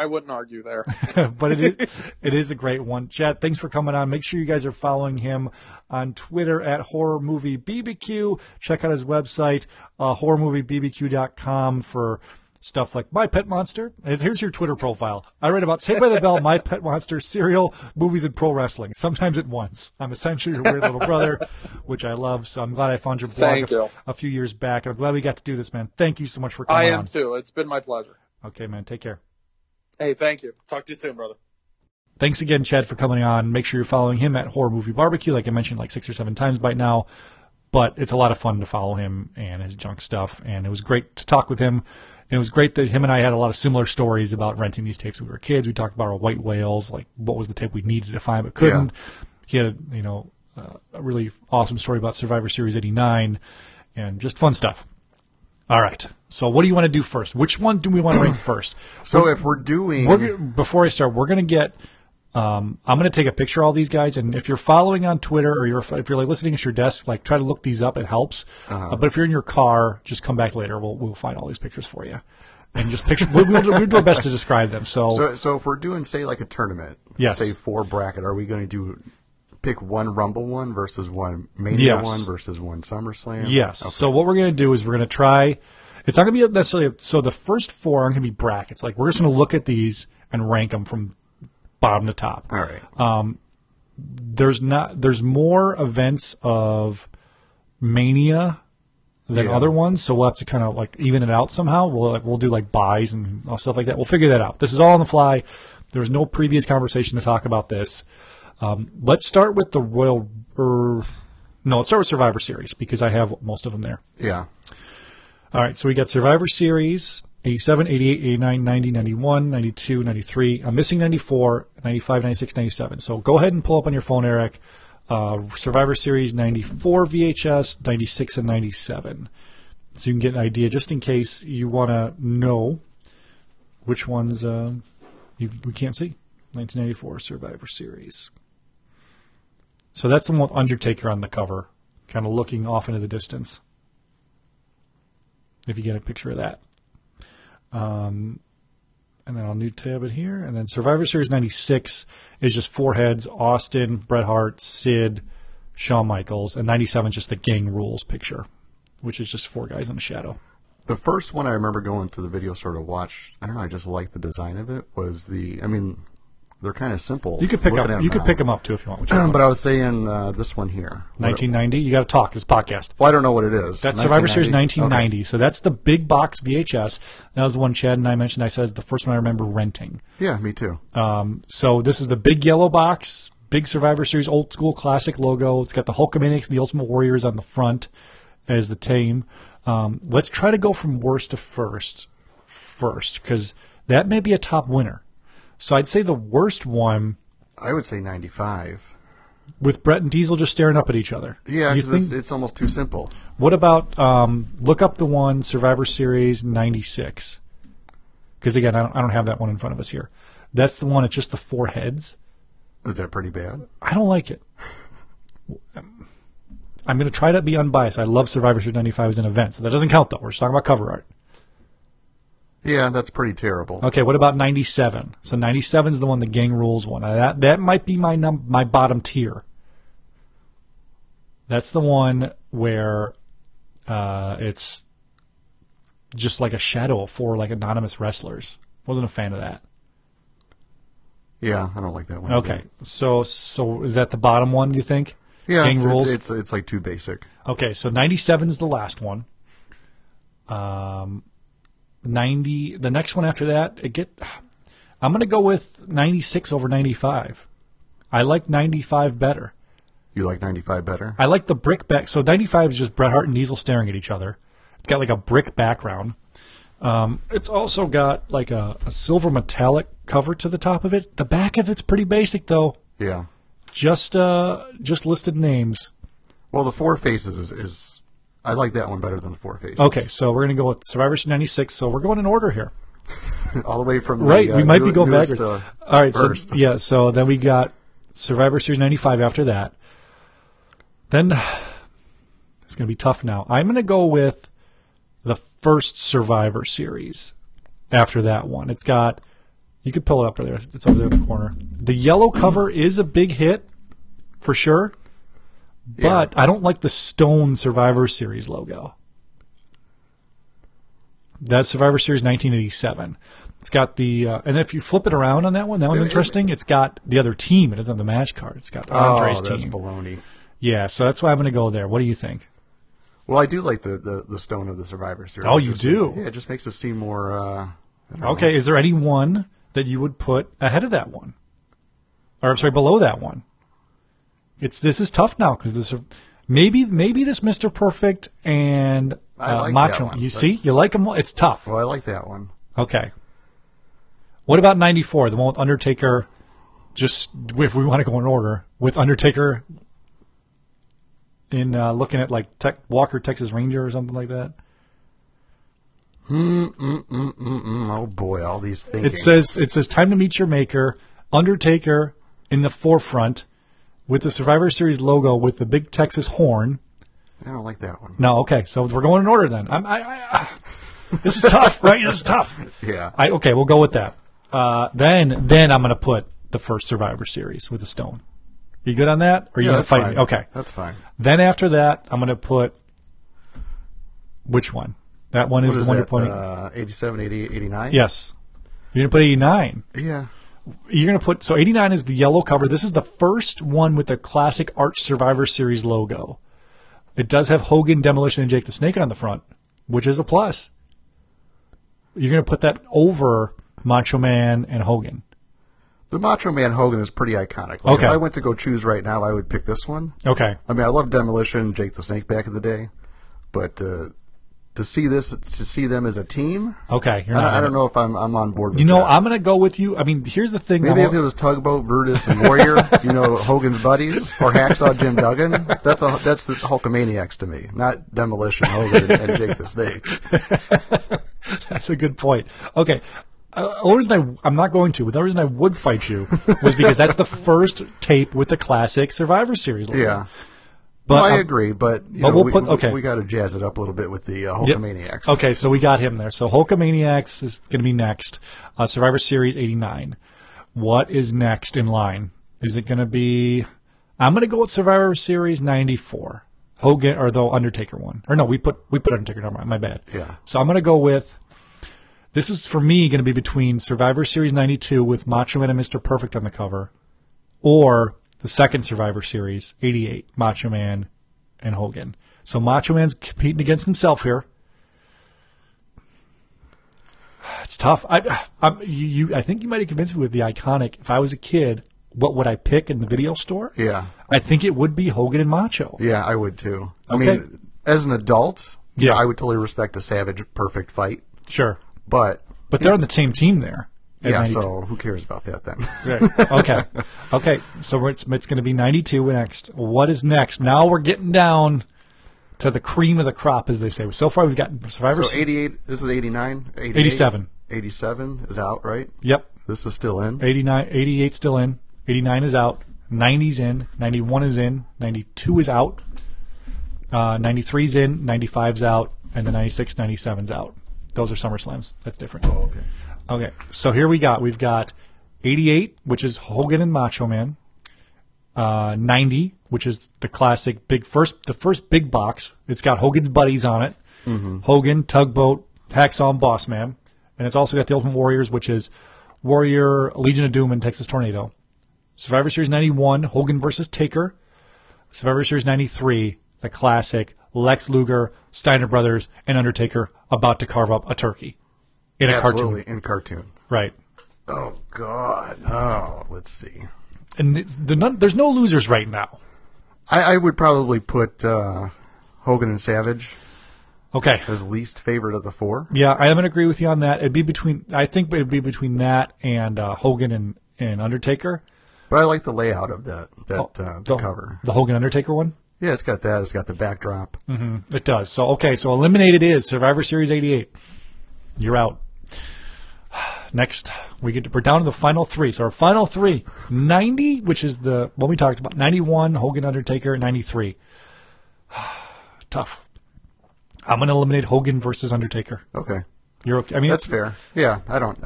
wouldn't argue there. But it is a great one. Chad, thanks for coming on. Make sure you guys are following him on Twitter at Horror Movie BBQ. Check out his website, HorrorMovieBarbecue.com for... stuff like My Pet Monster. Here's your Twitter profile. I read about Saved by the Bell, My Pet Monster, cereal, movies, and pro wrestling, sometimes at once. I'm essentially your weird little brother, which I love. So I'm glad I found your blog a few years back. And I'm glad we got to do this, man. Thank you so much for coming on. I am too. It's been my pleasure. Okay, man. Take care. Hey, thank you. Talk to you soon, brother. Thanks again, Chad, for coming on. Make sure you're following him at Horror Movie Barbecue, like I mentioned like 6 or 7 times by now. But it's a lot of fun to follow him and his junk stuff, and it was great to talk with him. And it was great that him and I had a lot of similar stories about renting these tapes when we were kids. We talked about our white whales, like what was the tape we needed to find but couldn't. Yeah. He had a really awesome story about Survivor Series 89 and just fun stuff. All right. So what do you want to do first? Which one do we want to rank first? Before I start, we're going to get I'm going to take a picture of all these guys, and if you're following on Twitter or if you're like listening at your desk, like try to look these up. It helps. Uh-huh. But if you're in your car, just come back later. We'll find all these pictures for you, and just picture. we'll do our best to describe them. So if we're doing say like a tournament, yes. Say four bracket, are we going to do pick one Rumble one versus one Mania yes. one versus one SummerSlam? Yes. Okay. So what we're going to do is we're going to try. It's not going to be necessarily. So the first four aren't going to be brackets. Like we're just going to look at these and rank them from bottom to top. All right. There's more events of Mania than other ones, so we'll have to kind of like even it out somehow. We'll do like buys and stuff like that. We'll figure that out. This is all on the fly. There's no previous conversation to talk about this. Let's start with the let's start with Survivor Series because I have most of them there. Yeah. All right. So we got Survivor Series. 87, 88, 89, 90, 91, 92, 93. I'm missing 94, 95, 96, 97. So go ahead and pull up on your phone, Eric. Survivor Series 94 VHS, 96, and 97. So you can get an idea just in case you want to know which ones we can't see. 1994 Survivor Series. So that's the one with Undertaker on the cover, kind of looking off into the distance. If you get a picture of that. And then I'll new tab it here. And then Survivor Series 96 is just four heads, Austin, Bret Hart, Sid, Shawn Michaels. And 97 is just the Gang Rules picture, which is just four guys in a shadow. The first one I remember going to the video store to watch, I don't know, I just liked the design of it, they're kind of simple. You could pick them up, too, if you want. But I was saying this one here. 1990? You got to talk. This podcast. Well, I don't know what it is. That's Survivor Series 1990. Okay. So that's the big box VHS. That was the one Chad and I mentioned. I said the first one I remember renting. Yeah, me too. So this is the big yellow box, big Survivor Series, old school classic logo. It's got the Hulkamaniacs and the Ultimate Warriors on the front as the team. Let's try to go from worst to first, because that may be a top winner. So I'd say the worst one... I would say 95. With Brett and Diesel just staring up at each other. Yeah, because it's almost too simple. What about... look up the one, Survivor Series 96. Because, again, I don't have that one in front of us here. That's the one, it's just the four heads. Is that pretty bad? I don't like it. I'm going to try to be unbiased. I love Survivor Series 95 as an event. So that doesn't count, though. We're just talking about cover art. Yeah, that's pretty terrible. Okay, what about 97? So 97 is the one, the Gang Rules one. That might be my bottom tier. That's the one where it's just like a shadow for like anonymous wrestlers. Wasn't a fan of that. Yeah, I don't like that one. Okay, so is that the bottom one? Do you think? Yeah, Gang Rules. It's like too basic. Okay, so 97 is the last one. 90. The next one after that, I'm going to go with 96 over 95. I like 95 better. You like 95 better? I like the brick back. So 95 is just Bret Hart and Diesel staring at each other. It's got like a brick background. It's also got like a silver metallic cover to the top of it. The back of it's pretty basic though. Yeah. Just listed names. Well, the Four Faces is I like that one better than the Four Faces. Okay, so we're going to go with Survivor Series 96. So we're going in order here. All the way from the right. We might be going backwards. All right. First. So, yeah. So then we got Survivor Series 95. After that, then it's going to be tough. Now I'm going to go with the first Survivor Series. After that one, it's got. You could pull it up there. It's over there in the corner. The yellow cover is a big hit, for sure. But yeah. I don't like the Stone Survivor Series logo. That's Survivor Series 1987. It's got the and if you flip it around on that one, that one's interesting. It's got the other team. It is on the match card. It's got Andre's team. Oh, that's baloney. Yeah, so that's why I'm going to go there. What do you think? Well, I do like the Stone of the Survivor Series. Oh, you do? Yeah, it just makes us seem more. Okay, is there any one that you would put ahead of that one? Or I'm sorry, below that one. This is tough now because Maybe this Mr. Perfect and like Macho Man. You see? You like them? It's tough. Well, I like that one. Okay. What about 94, the one with Undertaker, just if we want to go in order, with Undertaker in looking at like Walker, Texas Ranger or something like that? Oh, boy, all these things. It says, time to meet your maker, Undertaker in the forefront with the Survivor Series logo with the big Texas horn. I don't like that one. No, okay, so we're going in order then. This is tough, right? This is tough. Yeah. Okay, we'll go with that. Then I'm going to put the first Survivor Series with a stone. You good on that? Or are you going to fight me? Okay. That's fine. Then after that, I'm going to put which one? That one is the one you're putting. 87, 88, 89? Yes. You're going to put 89. Yeah. You're going to put, so 89 is the yellow cover. This is the first one with the classic Arch Survivor Series logo. It does have Hogan, Demolition, and Jake the Snake on the front, which is a plus. You're going to put that over Macho Man and Hogan. The Macho Man Hogan is pretty iconic. Like, okay. If I went to go choose right now, I would pick this one. Okay. I mean, I love Demolition, Jake the Snake back in the day, but to see them as a team. Okay. I don't know if I'm on board with that. I'm going to go with you. I mean, here's the thing. Maybe if it was Tugboat, Brutus, and Warrior, Hogan's buddies, or Hacksaw Jim Duggan, that's the Hulkamaniacs to me, not Demolition, Hogan, and Jake the Snake. That's a good point. Okay. The reason I would fight you was because that's the first tape with the classic Survivor Series logo. Yeah. But I agree, but we got to jazz it up a little bit with the Hulkamaniacs. Yep. Okay, so we got him there. So Hulkamaniacs is going to be next. Survivor Series 89. What is next in line? Is it going to be... I'm going to go with Survivor Series 94. Hogan or the Undertaker one. Or no, we put Undertaker. Never mind, my bad. Yeah. So I'm going to go with... This is, for me, going to be between Survivor Series 92 with Macho Man and Mr. Perfect on the cover, or... The second Survivor Series, 88, Macho Man and Hogan. So Macho Man's competing against himself here. It's tough. I think you might have convinced me with the iconic. If I was a kid, what would I pick in the video store? Yeah. I think it would be Hogan and Macho. Yeah, I would too. I mean, as an adult, I would totally respect a Savage Perfect fight. Sure. But they're on the same team there. Yeah, so who cares about that then? Right. Okay. So it's going to be 92 next. What is next? Now we're getting down to the cream of the crop, as they say. So far, we've got Survivor Series. So 88, this is 89? 87. 87 is out, right? Yep. This is still in? 88's still in. 89 is out. 90's in. 91 is in. 92 is out. 93's in. 95's out. And the 96, 97's out. Those are SummerSlams. That's different. Oh, okay. Okay, so here we've got 88, which is Hogan and Macho Man, 90, which is the classic first big box. It's got Hogan's buddies on it, Hogan, Tugboat, Hacksaw, and Boss Man, and it's also got the Ultimate Warriors, which is Warrior, Legion of Doom, and Texas Tornado. Survivor Series 91, Hogan versus Taker. Survivor Series 93, the classic Lex Luger, Steiner Brothers, and Undertaker about to carve up a turkey. In a cartoon. Right. Oh, God. Oh, let's see. And there's no losers right now. I would probably put Hogan and Savage. Okay. As least favorite of the four. Yeah, I'm going to agree with you on that. I think it'd be between that and Hogan and Undertaker. But I like the layout of the cover. The Hogan Undertaker one? Yeah, it's got that. It's got the backdrop. Mm-hmm. It does. So, okay, so eliminated is Survivor Series 88. You're out. Next, we're down to the final three. So our final three, 90, which is the one we talked about, 91, Hogan, Undertaker, 93. Tough. I'm going to eliminate Hogan versus Undertaker. Okay. You're okay. I mean, that's fair. Yeah, I don't.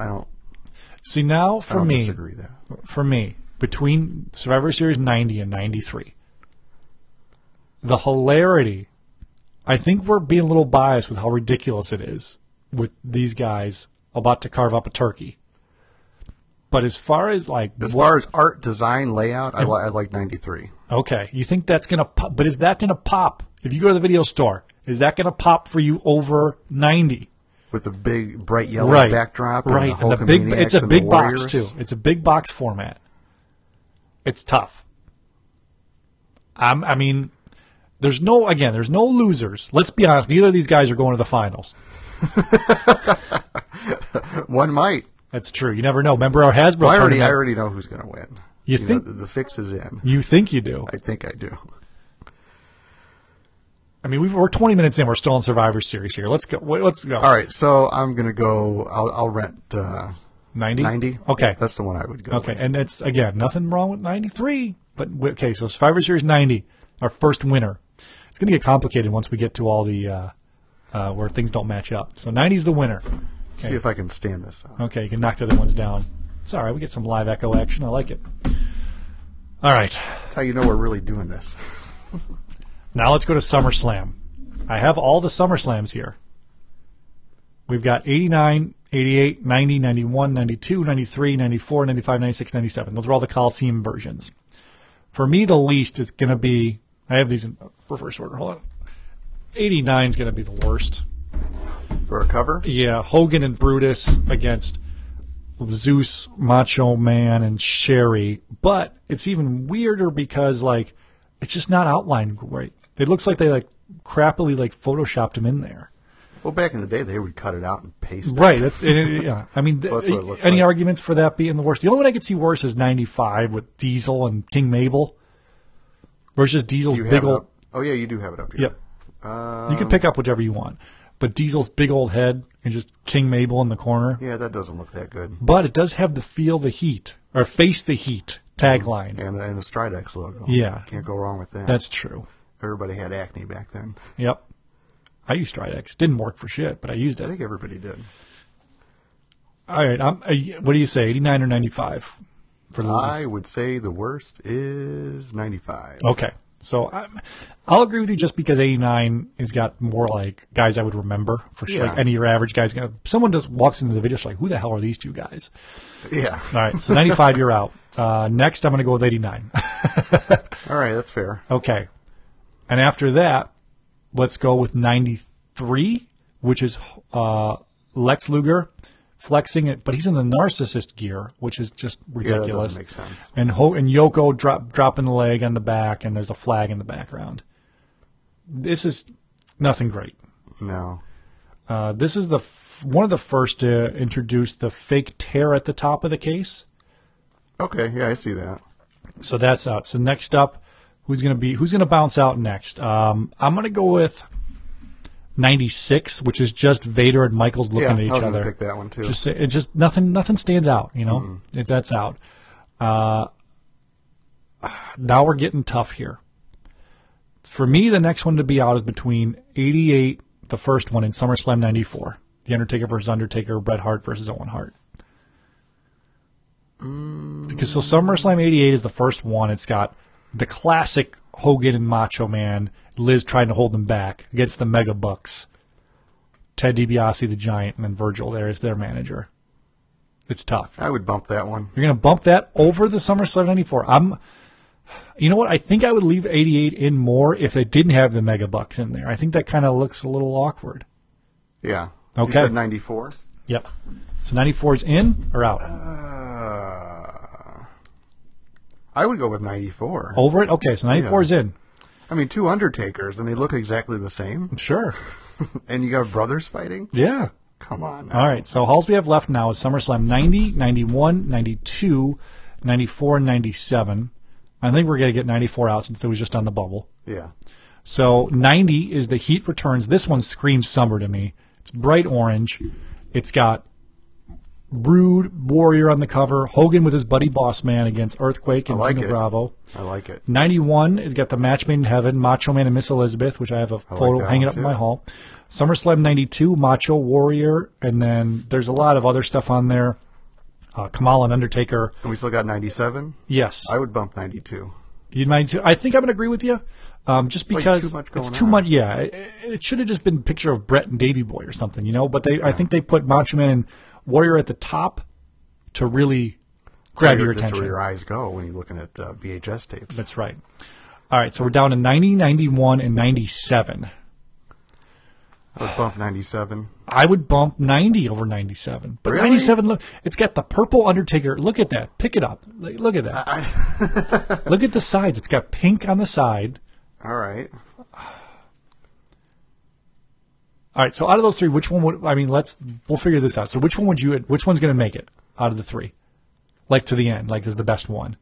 See, now for me, disagree that. For me, between Survivor Series 90 and 93, the hilarity, I think we're being a little biased with how ridiculous it is. With these guys about to carve up a turkey. But as far as art, design, layout, I like 93. Okay. You think that's going to pop? But is that going to pop? If you go to the video store, is that going to pop for you over 90? With the big, bright yellow backdrop? Right. And it's a big box, too. It's a big box format. It's tough. I mean, There's no losers. Let's be honest. Neither of these guys are going to the finals. One might. That's true. You never know. Remember our Hasbro tournament? I already know who's going to win. You think know, the fix is in. You think you do. I think I do. I mean, we're 20 minutes in. We're still in Survivor Series here. Let's go. All right. So I'm going to go. I'll rent 90. 90. Okay. That's the one I would go. Okay. With. And it's, again, nothing wrong with 93. But, okay. So Survivor Series 90, our first winner. It's going to get complicated once we get to all the where things don't match up. So 90's the winner. Okay. See if I can stand this out. Okay, you can knock the other ones down. It's all right. We get some live echo action. I like it. All right. That's how you know we're really doing this. Now let's go to SummerSlam. I have all the SummerSlams here. We've got 89, 88, 90, 91, 92, 93, 94, 95, 96, 97. Those are all the Coliseum versions. For me, the least is going to be... I have these in reverse order. Hold on. 89 is going to be the worst. For a cover? Yeah, Hogan and Brutus against Zeus, Macho Man, and Sherry. But it's even weirder because, like, it's just not outlined great. It looks like they, like, crappily, like, Photoshopped him in there. Well, back in the day, they would cut it out and paste it. Right. That's, yeah. I mean, so that's what it looks any like. Arguments for that being the worst? The only one I could see worse is 95 with Diesel and King Mabel versus Diesel's big old... Oh, yeah, you do have it up here. Yep. You can pick up whichever you want. But Diesel's big old head and just King Mabel in the corner. Yeah, that doesn't look that good. But it does have the feel the heat, or face the heat tagline. And the Stridex logo. Yeah. Can't go wrong with that. That's true. Everybody had acne back then. Yep. I used Stridex. Didn't work for shit, but I used it. I think everybody did. All right. What do you say, 89 or 95? For the I would say the worst is 95. Okay. So I'll agree with you just because 89 has got more like guys I would remember for sure. Yeah. Like any of your average guys. Someone just walks into the video, it's like, who the hell are these two guys? Yeah. All right. So 95, you're out. Next, I'm going to go with 89. All right. That's fair. Okay. And after that, let's go with 93, which is Lex Luger flexing it, but he's in the narcissist gear, which is just ridiculous. Yeah, that doesn't make sense. And Yoko dropping the leg on the back, and there's a flag in the background. This is nothing great. No. This is the one of the first to introduce the fake tear at the top of the case. Okay, yeah, I see that. So that's out. So next up, who's gonna bounce out next? I'm gonna go with 96, which is just Vader and Michaels looking at each other. Yeah, I was going to pick that one, too. Just nothing stands out, you know? Mm-hmm. That's out. Now we're getting tough here. For me, the next one to be out is between 88, the first one, and SummerSlam 94. The Undertaker versus Undertaker, Bret Hart versus Owen Hart. Mm-hmm. Because so SummerSlam 88 is the first one. It's got the classic Hogan and Macho Man, Liz trying to hold them back against the Mega Bucks, Ted DiBiase the Giant, and then Virgil there is their manager. It's tough. I would bump that one. You're going to bump that over the SummerSlam 94. You know what? I think I would leave 88 in more if they didn't have the Mega Bucks in there. I think that kind of looks a little awkward. Yeah. Okay. You said 94? Yep. So 94 is in or out? I would go with 94. Over it? Okay, so 94 is in. I mean, two Undertakers, and they look exactly the same. Sure. And you got brothers fighting? Yeah. Come on now. All right, so all we have left now is SummerSlam 90, 91, 92, 94, and 97. I think we're going to get 94 out since it was just on the bubble. Yeah. So 90 is the Heat Returns. This one screams summer to me. It's bright orange. It's got Rude Warrior on the cover, Hogan with his buddy Boss Man against Earthquake and King of Bravo. I like it. 91 has got the Match Made in Heaven, Macho Man and Miss Elizabeth, which I have a photo hanging up in my hall. SummerSlam 92, Macho Warrior, and then there's a lot of other stuff on there. Kamala and Undertaker. And we still got 97? Yes. I would bump 92. You'd mind too? I think I'm going to agree with you. Just because it's too much. Yeah, it should have just been a picture of Brett and Davey Boy or something, you know. But I think they put Macho Man and Warrior at the top to really grab your attention. That's where your eyes go when you're looking at VHS tapes. That's right. All right, so we're down to 90, 91, and 97. I would bump 97. I would bump 90 over 97. But really? 97, look, it's got the purple Undertaker. Look at that. Pick it up. Look at that. Look at the sides. It's got pink on the side. All right. All right. So out of those three, which one would, I mean, we'll figure this out. So which one would you, which one's going to make it out of the three? Like to the end, like is the best one.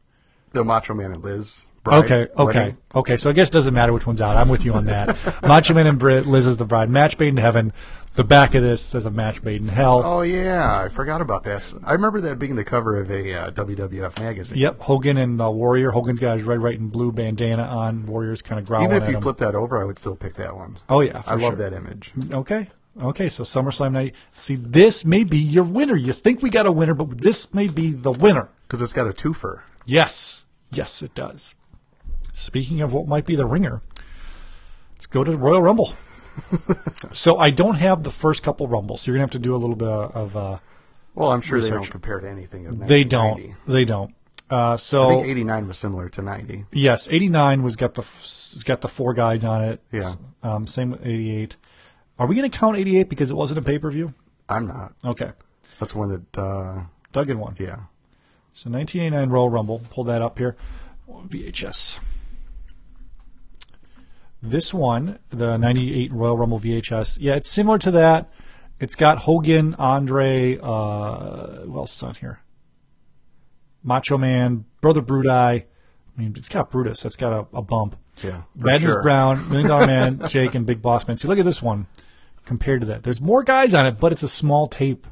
The Macho Man and Liz. Bride, okay. So I guess it doesn't matter which one's out. I'm with you on that. Macho Man and Brit, Liz is the bride. Match made in heaven. The back of this says a match made in hell. Oh, yeah. I forgot about this. I remember that being the cover of a WWF magazine. Yep. Hogan and Warrior. Hogan's got his red, white, and blue bandana on. Warrior's kind of growling at him. Even if you flip that over, I would still pick that one. Oh, yeah. I love that image. Okay. Okay, so SummerSlam night. See, this may be your winner. You think we got a winner, but this may be the winner. Because it's got a twofer. Yes. Yes, it does. Speaking of what might be the ringer, let's go to Royal Rumble. So I don't have the first couple Rumbles, so you're going to have to do a little bit of well, I'm sure research. They don't compare to anything of 1990. They don't. So I think 89 was similar to 90. Yes, 89 was got the four guys on it. Yeah. Same with 88. Are we going to count 88 because it wasn't a pay-per-view? I'm not. Okay. That's one that Duggan won. Yeah. So 1989 Royal Rumble. Pull that up here. VHS. This one, the 98 Royal Rumble VHS. Yeah, it's similar to that. It's got Hogan, Andre, who else is on here? Macho Man, Brother Brutie. I mean, it's got Brutus. It's got a bump. Yeah, Madness sure. Brown, Million Dollar Man, Jake, and Big Boss Man. See, look at this one compared to that. There's more guys on it, but it's a small tape.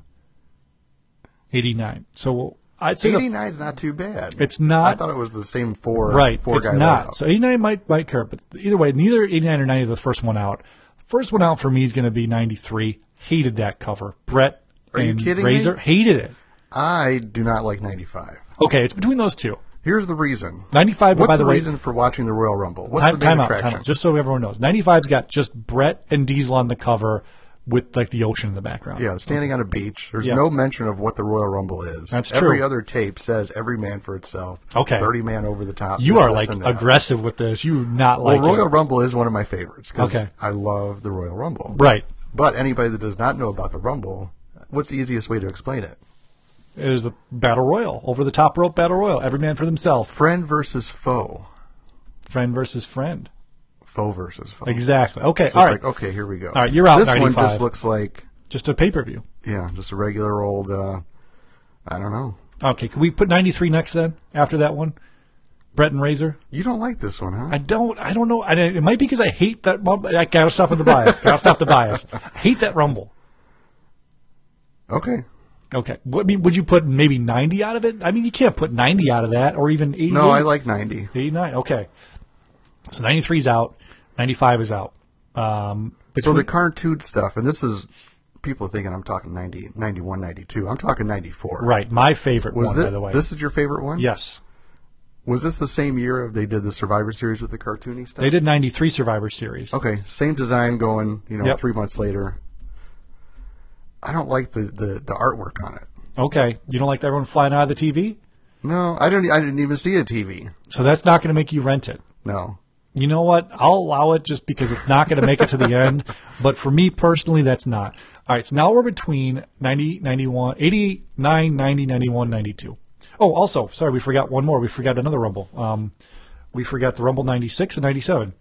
89. So I'd say 89 is not too bad. It's not. I thought it was the same four. Right. Four it's guys not. Out. So 89 might care, but either way, neither 89 or 90 are the first one out. First one out for me is going to be 93. Hated that cover. Brett are and you kidding Razor me? Hated it. I do not like 95. Okay, it's between those two. Here's the reason. 95. What's by the way, reason for watching the Royal Rumble? What's the main attraction? Time out, just so everyone knows, 95's got just Brett and Diesel on the cover with like the ocean in the background. Yeah, standing on a beach. There's no mention of what the Royal Rumble is. That's true. Every other tape says every man for itself. Okay. 30 man over the top. You are like aggressive with this. You not like it. Well, Royal Rumble is one of my favorites because I love the Royal Rumble. Right. But anybody that does not know about the Rumble, what's the easiest way to explain it? It is a battle royal, over-the-top rope battle royal, every man for himself. Friend versus foe. Friend versus friend. Foe versus foe. Exactly. Okay, so all right. Like, okay, here we go. All right, you're out, this 95. This one just looks like... Just a pay-per-view. Yeah, just a regular old, I don't know. Okay, can we put 93 next then, after that one? Brett and Razor. You don't like this one, huh? I don't know. It might be because I hate that... I gotta stop with the bias. Gotta stop the bias. I hate that Rumble. Okay. Okay. Would you put maybe 90 out of it? I mean, you can't put 90 out of that or even 88. No, I like 90. 89. Okay. So 93 is out. 95 is out. So the cartoon stuff, and this is people thinking I'm talking 90, 91, 92. I'm talking 94. Right. My favorite one, by the way. This is your favorite one? Yes. Was this the same year they did the Survivor Series with the cartoony stuff? They did 93 Survivor Series. Okay. Same design going, 3 months later. I don't like the artwork on it. Okay. You don't like everyone flying out of the TV? No, I didn't even see a TV. So that's not going to make you rent it? No. You know what? I'll allow it just because it's not going to make it to the end. But for me personally, that's not. All right. So now we're between 90, 91, 89, 90, 91, 92. Oh, also, sorry, we forgot one more. We forgot another Rumble. We forgot the Rumble 96 and 97.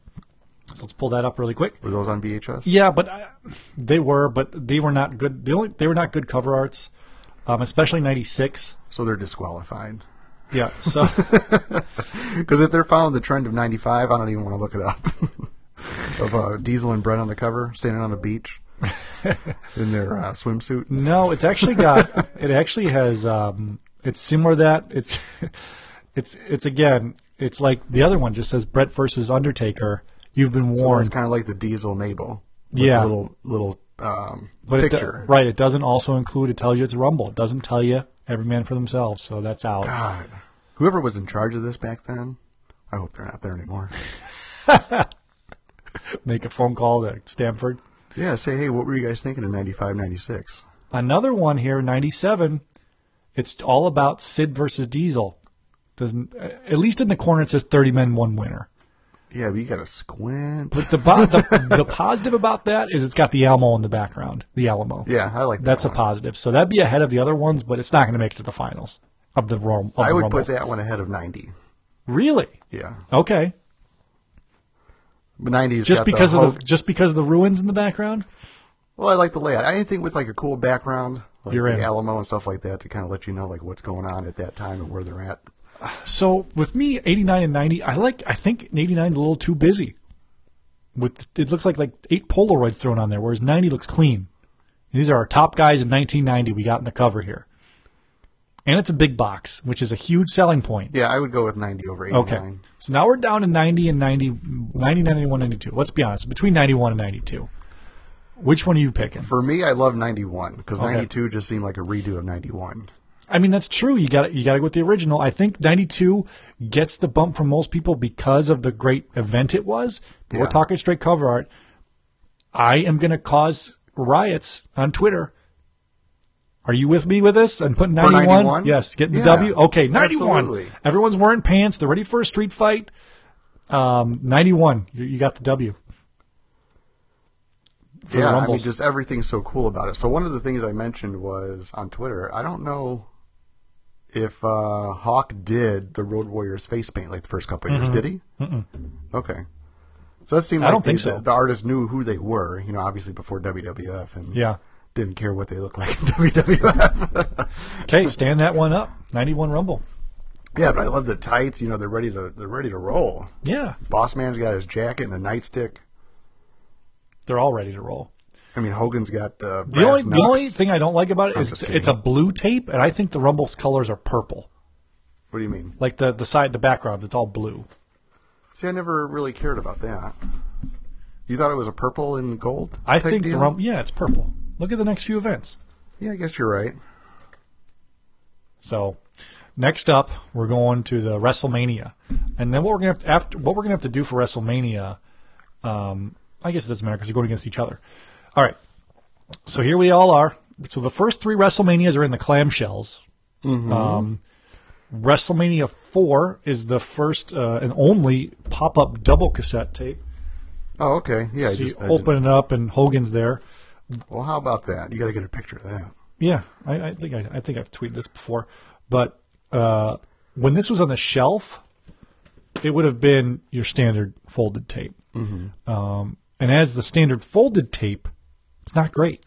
So let's pull that up really quick. Were those on VHS? Yeah, but they were not good. They were not good cover arts, especially 96. So they're disqualified. Yeah. So because if they're following the trend of 95, I don't even want to look it up. Of Diesel and Brett on the cover, standing on a beach in their swimsuit. No, it's actually got. It actually has. It's similar to that. It's again. It's like the other one just says Brett versus Undertaker. You've been warned. It's kind of like the Diesel Mabel. Yeah. Little picture. Right. It doesn't also include, it tells you it's a Rumble. It doesn't tell you every man for themselves. So that's out. God. Whoever was in charge of this back then, I hope they're not there anymore. Make a phone call to Stanford. Yeah. Say, hey, what were you guys thinking in 95, 96? Another one here, 97. It's all about Sid versus Diesel. Doesn't, at least in the corner, it says 30 men, one winner. Yeah, but you got to squint. But the positive about that is it's got the Alamo in the background, the Alamo. Yeah, I like that. That's one. A positive. So that'd be ahead of the other ones, but it's not going to make it to the finals of the Rumble. I would put that one ahead of 90. Really? Yeah. Okay. But 90 is just because of the ruins in the background. Well, I like the layout. Anything with like a cool background, like the Alamo and stuff like that, to kind of let you know like what's going on at that time and where they're at. So with me, 89 and 90, I think 89 is a little too busy. With it looks like 8 Polaroids thrown on there, whereas 90 looks clean. And these are our top guys in 1990 we got in the cover here. And it's a big box, which is a huge selling point. Yeah, I would go with 90 over 89. Okay. So now we're down to 90 and 90, 91, 92. Let's be honest, between 91 and 92. Which one are you picking? For me, I love 91 because 92 just seemed like a redo of 91. I mean, that's true. You got to go with the original. I think 92 gets the bump from most people because of the great event it was. But we're talking straight cover art. I am going to cause riots on Twitter. Are you with me with this? I'm putting 91. 91? Yes, getting the W. Okay, 91. Absolutely. Everyone's wearing pants. They're ready for a street fight. 91. You got the W. Yeah, I mean, just everything's so cool about it. So one of the things I mentioned was on Twitter, I don't know if Hawk did the Road Warriors face paint like the first couple of years. Did he? Okay. So that seemed like the artists knew who they were, you know, obviously before WWF. And didn't care what they looked like in WWF. Okay, stand that one up. 91 Rumble. Yeah, but I love the tights. You know, they're ready to roll. Yeah. Boss Man's got his jacket and a nightstick. They're all ready to roll. I mean, Hogan's got the only thing I don't like about it is it's a blue tape, and I think the Rumble's colors are purple. What do you mean? Like the backgrounds, it's all blue. See, I never really cared about that. You thought it was a purple and gold? I think the Rumble. Yeah, it's purple. Look at the next few events. Yeah, I guess you're right. So, next up, we're going to the WrestleMania, and then what we're gonna have to do for WrestleMania. I guess it doesn't matter because you're going against each other. All right. So here we all are. So the first 3 WrestleManias are in the clamshells. WrestleMania 4 is the first and only pop-up double cassette tape. Oh, okay. Yeah. So you open it up and Hogan's there. Well, how about that? You got to get a picture of that. Yeah. I think I've tweeted this before. But when this was on the shelf, it would have been your standard folded tape. And as the standard folded tape, it's not great.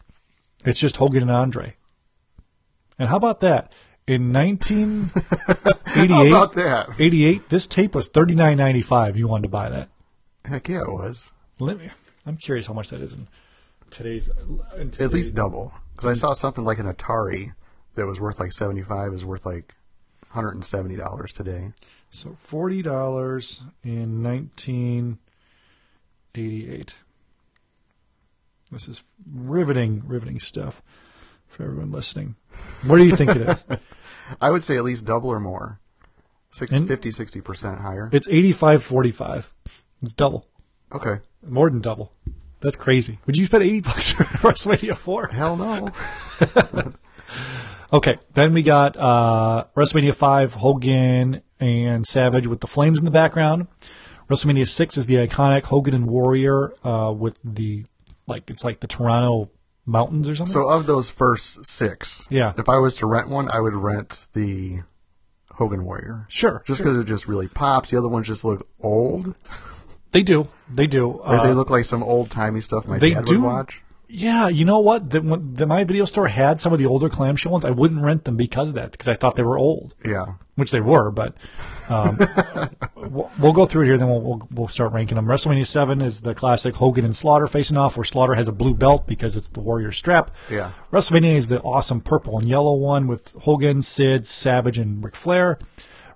It's just Hogan and Andre. And how about that? In 1988, how about that? 88, this tape was $39.95. You wanted to buy that? Heck yeah, it was. I'm curious how much that is in today's. At least double, because I saw something like an Atari that was worth like $75 is worth like $170 today. So $40 in 1988. This is riveting stuff for everyone listening. What do you think it is? I would say at least double or more. 60% higher. It's 85.45. It's double. Okay. More than double. That's crazy. Would you spend $80 for WrestleMania 4? Hell no. Okay. Then we got WrestleMania 5, Hogan and Savage with the flames in the background. WrestleMania 6 is the iconic Hogan and Warrior with the, it's like the Toronto Mountains or something. So of those first 6, if I was to rent one, I would rent the Hogan Warrior. Sure. Just because it just really pops. The other ones just look old. They do. They look like some old-timey stuff my dad would watch. Yeah, you know what? My video store had some of the older clamshell ones. I wouldn't rent them because of that, because I thought they were old. Yeah. Which they were, but we'll go through it here, then we'll start ranking them. WrestleMania 7 is the classic Hogan and Slaughter facing off, where Slaughter has a blue belt because it's the Warrior strap. Yeah. WrestleMania is the awesome purple and yellow one with Hogan, Sid, Savage, and Ric Flair.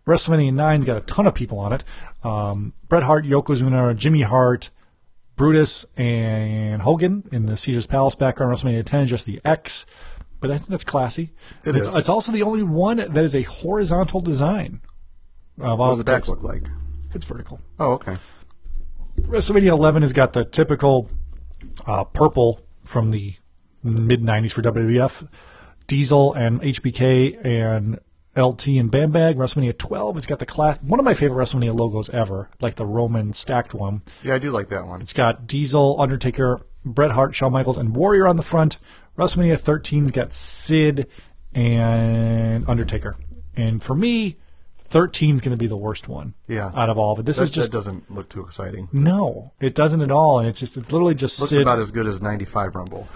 WrestleMania 9's got a ton of people on it. Bret Hart, Yokozuna, Jimmy Hart, Brutus and Hogan in the Caesar's Palace background. WrestleMania 10 is just the X, but I think that's classy. It is. It's also the only one that is a horizontal design. What does the back look like? It's vertical. Oh, okay. WrestleMania 11 has got the typical purple from the mid-90s for WWF. Diesel and HBK and LT and Bambag. WrestleMania 12 has got the one of my favorite WrestleMania logos ever, like the Roman stacked one. Yeah, I do like that one. It's got Diesel, Undertaker, Bret Hart, Shawn Michaels, and Warrior on the front. WrestleMania 13's got Sid and Undertaker. And for me, 13's going to be the worst one out of all of it. That doesn't look too exciting. No, it doesn't at all. And it's literally just looks Sid. About as good as 95 Rumble.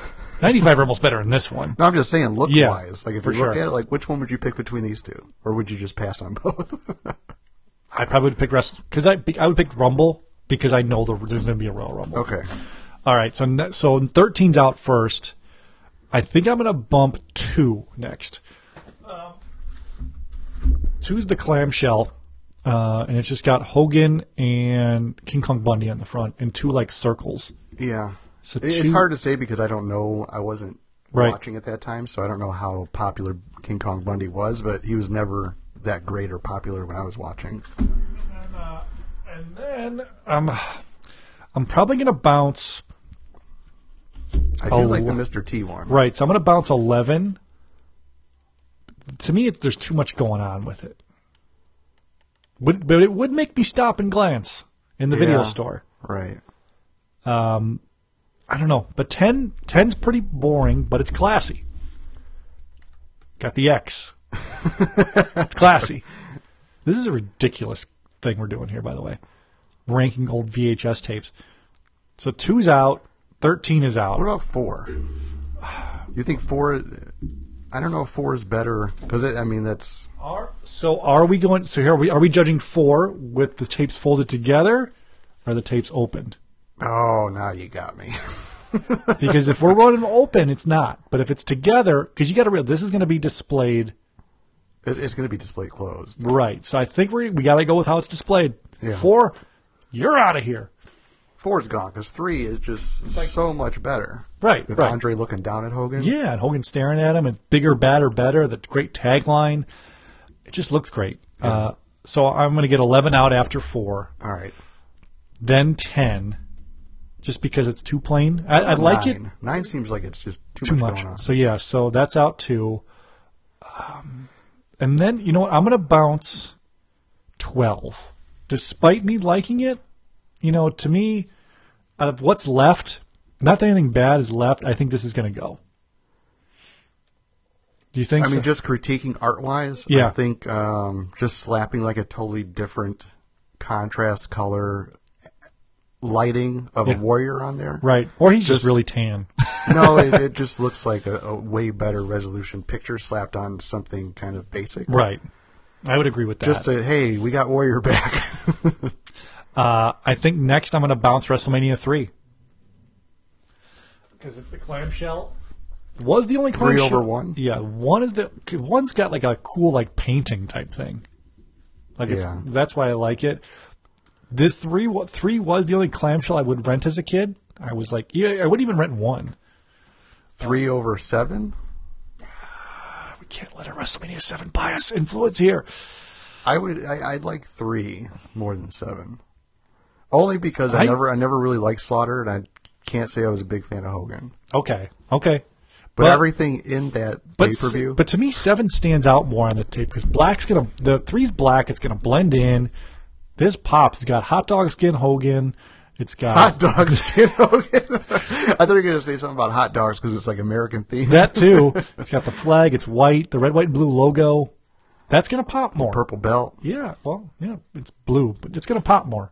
95 Rebel's better than this one. No, I'm just saying look-wise. Yeah, like, if you look at it, like, which one would you pick between these two? Or would you just pass on both? I probably would pick Wrestle... Because I would pick Rumble, because I know there's going to be a Royal Rumble. Okay. All right, so 13's out first. I think I'm going to bump 2 next. 2's the clamshell, and it's just got Hogan and King Kong Bundy on the front, and 2, like, circles. Yeah. So it's hard to say because I don't know. I wasn't watching at that time, so I don't know how popular King Kong Bundy was, but he was never that great or popular when I was watching. And then I'm probably going to bounce... I do like the Mr. T one. Right, so I'm going to bounce 11. To me, there's too much going on with it. But it would make me stop and glance in the video store. Right. I don't know, but 10's pretty boring, but it's classy. Got the X. It's classy. This is a ridiculous thing we're doing here, by the way. Ranking old VHS tapes. So 2's out, 13 is out. What about 4? You think 4? I don't know if 4 is better because I mean that's. Are we going? So here are we judging 4 with the tapes folded together, or the tapes opened? Oh, now you got me. Because if we're running open, it's not. But if it's together, because you got to realize this is going to be displayed. It's going to be displayed closed. Right. So I think we got to go with how it's displayed. Yeah. 4, you're out of here. 4's gone because 3 is just so much better. Right. With Andre looking down at Hogan. Yeah, and Hogan staring at him, and bigger, badder, better. The great tagline. It just looks great. Yeah. So I'm going to get 11 out after 4. All right. Then 10. Just because it's too plain. I like it. 9 seems like it's just too much going on. So, yeah. So, that's out 2. And then, you know what? I'm going to bounce 12. Despite me liking it, you know, to me, out of what's left, not that anything bad is left, I think this is going to go. Do you think so? I mean, just critiquing art-wise, yeah. I think just slapping like a totally different contrast color lighting of a warrior on there. Right. Or he's just really tan. No, it just looks like a way better resolution picture slapped on something kind of basic. Right. I would agree with that. Just a, hey, we got Warrior back. I think next I'm going to bounce WrestleMania 3. Because it's the clamshell. Was the only clamshell. 3/1? Yeah. One's got like a cool like painting type thing. Like that's why I like it. This 3 was the only clamshell I would rent as a kid. I was like, I wouldn't even rent 1. 3/7? We can't let a WrestleMania 7 bias influence here. I'd like 3 more than 7. Only because I never really liked Slaughter, and I can't say I was a big fan of Hogan. Okay. But everything in that pay-per-view. But to me, 7 stands out more on the tape because the 3's black. It's gonna blend in. This pops. It's got hot dog skin Hogan. It's got... Hot dog skin Hogan? I thought you were going to say something about hot dogs because it's like American theme. That too. It's got the flag. It's white. The red, white, and blue logo. That's going to pop more. The purple belt. Yeah. Well, yeah. It's blue, but it's going to pop more.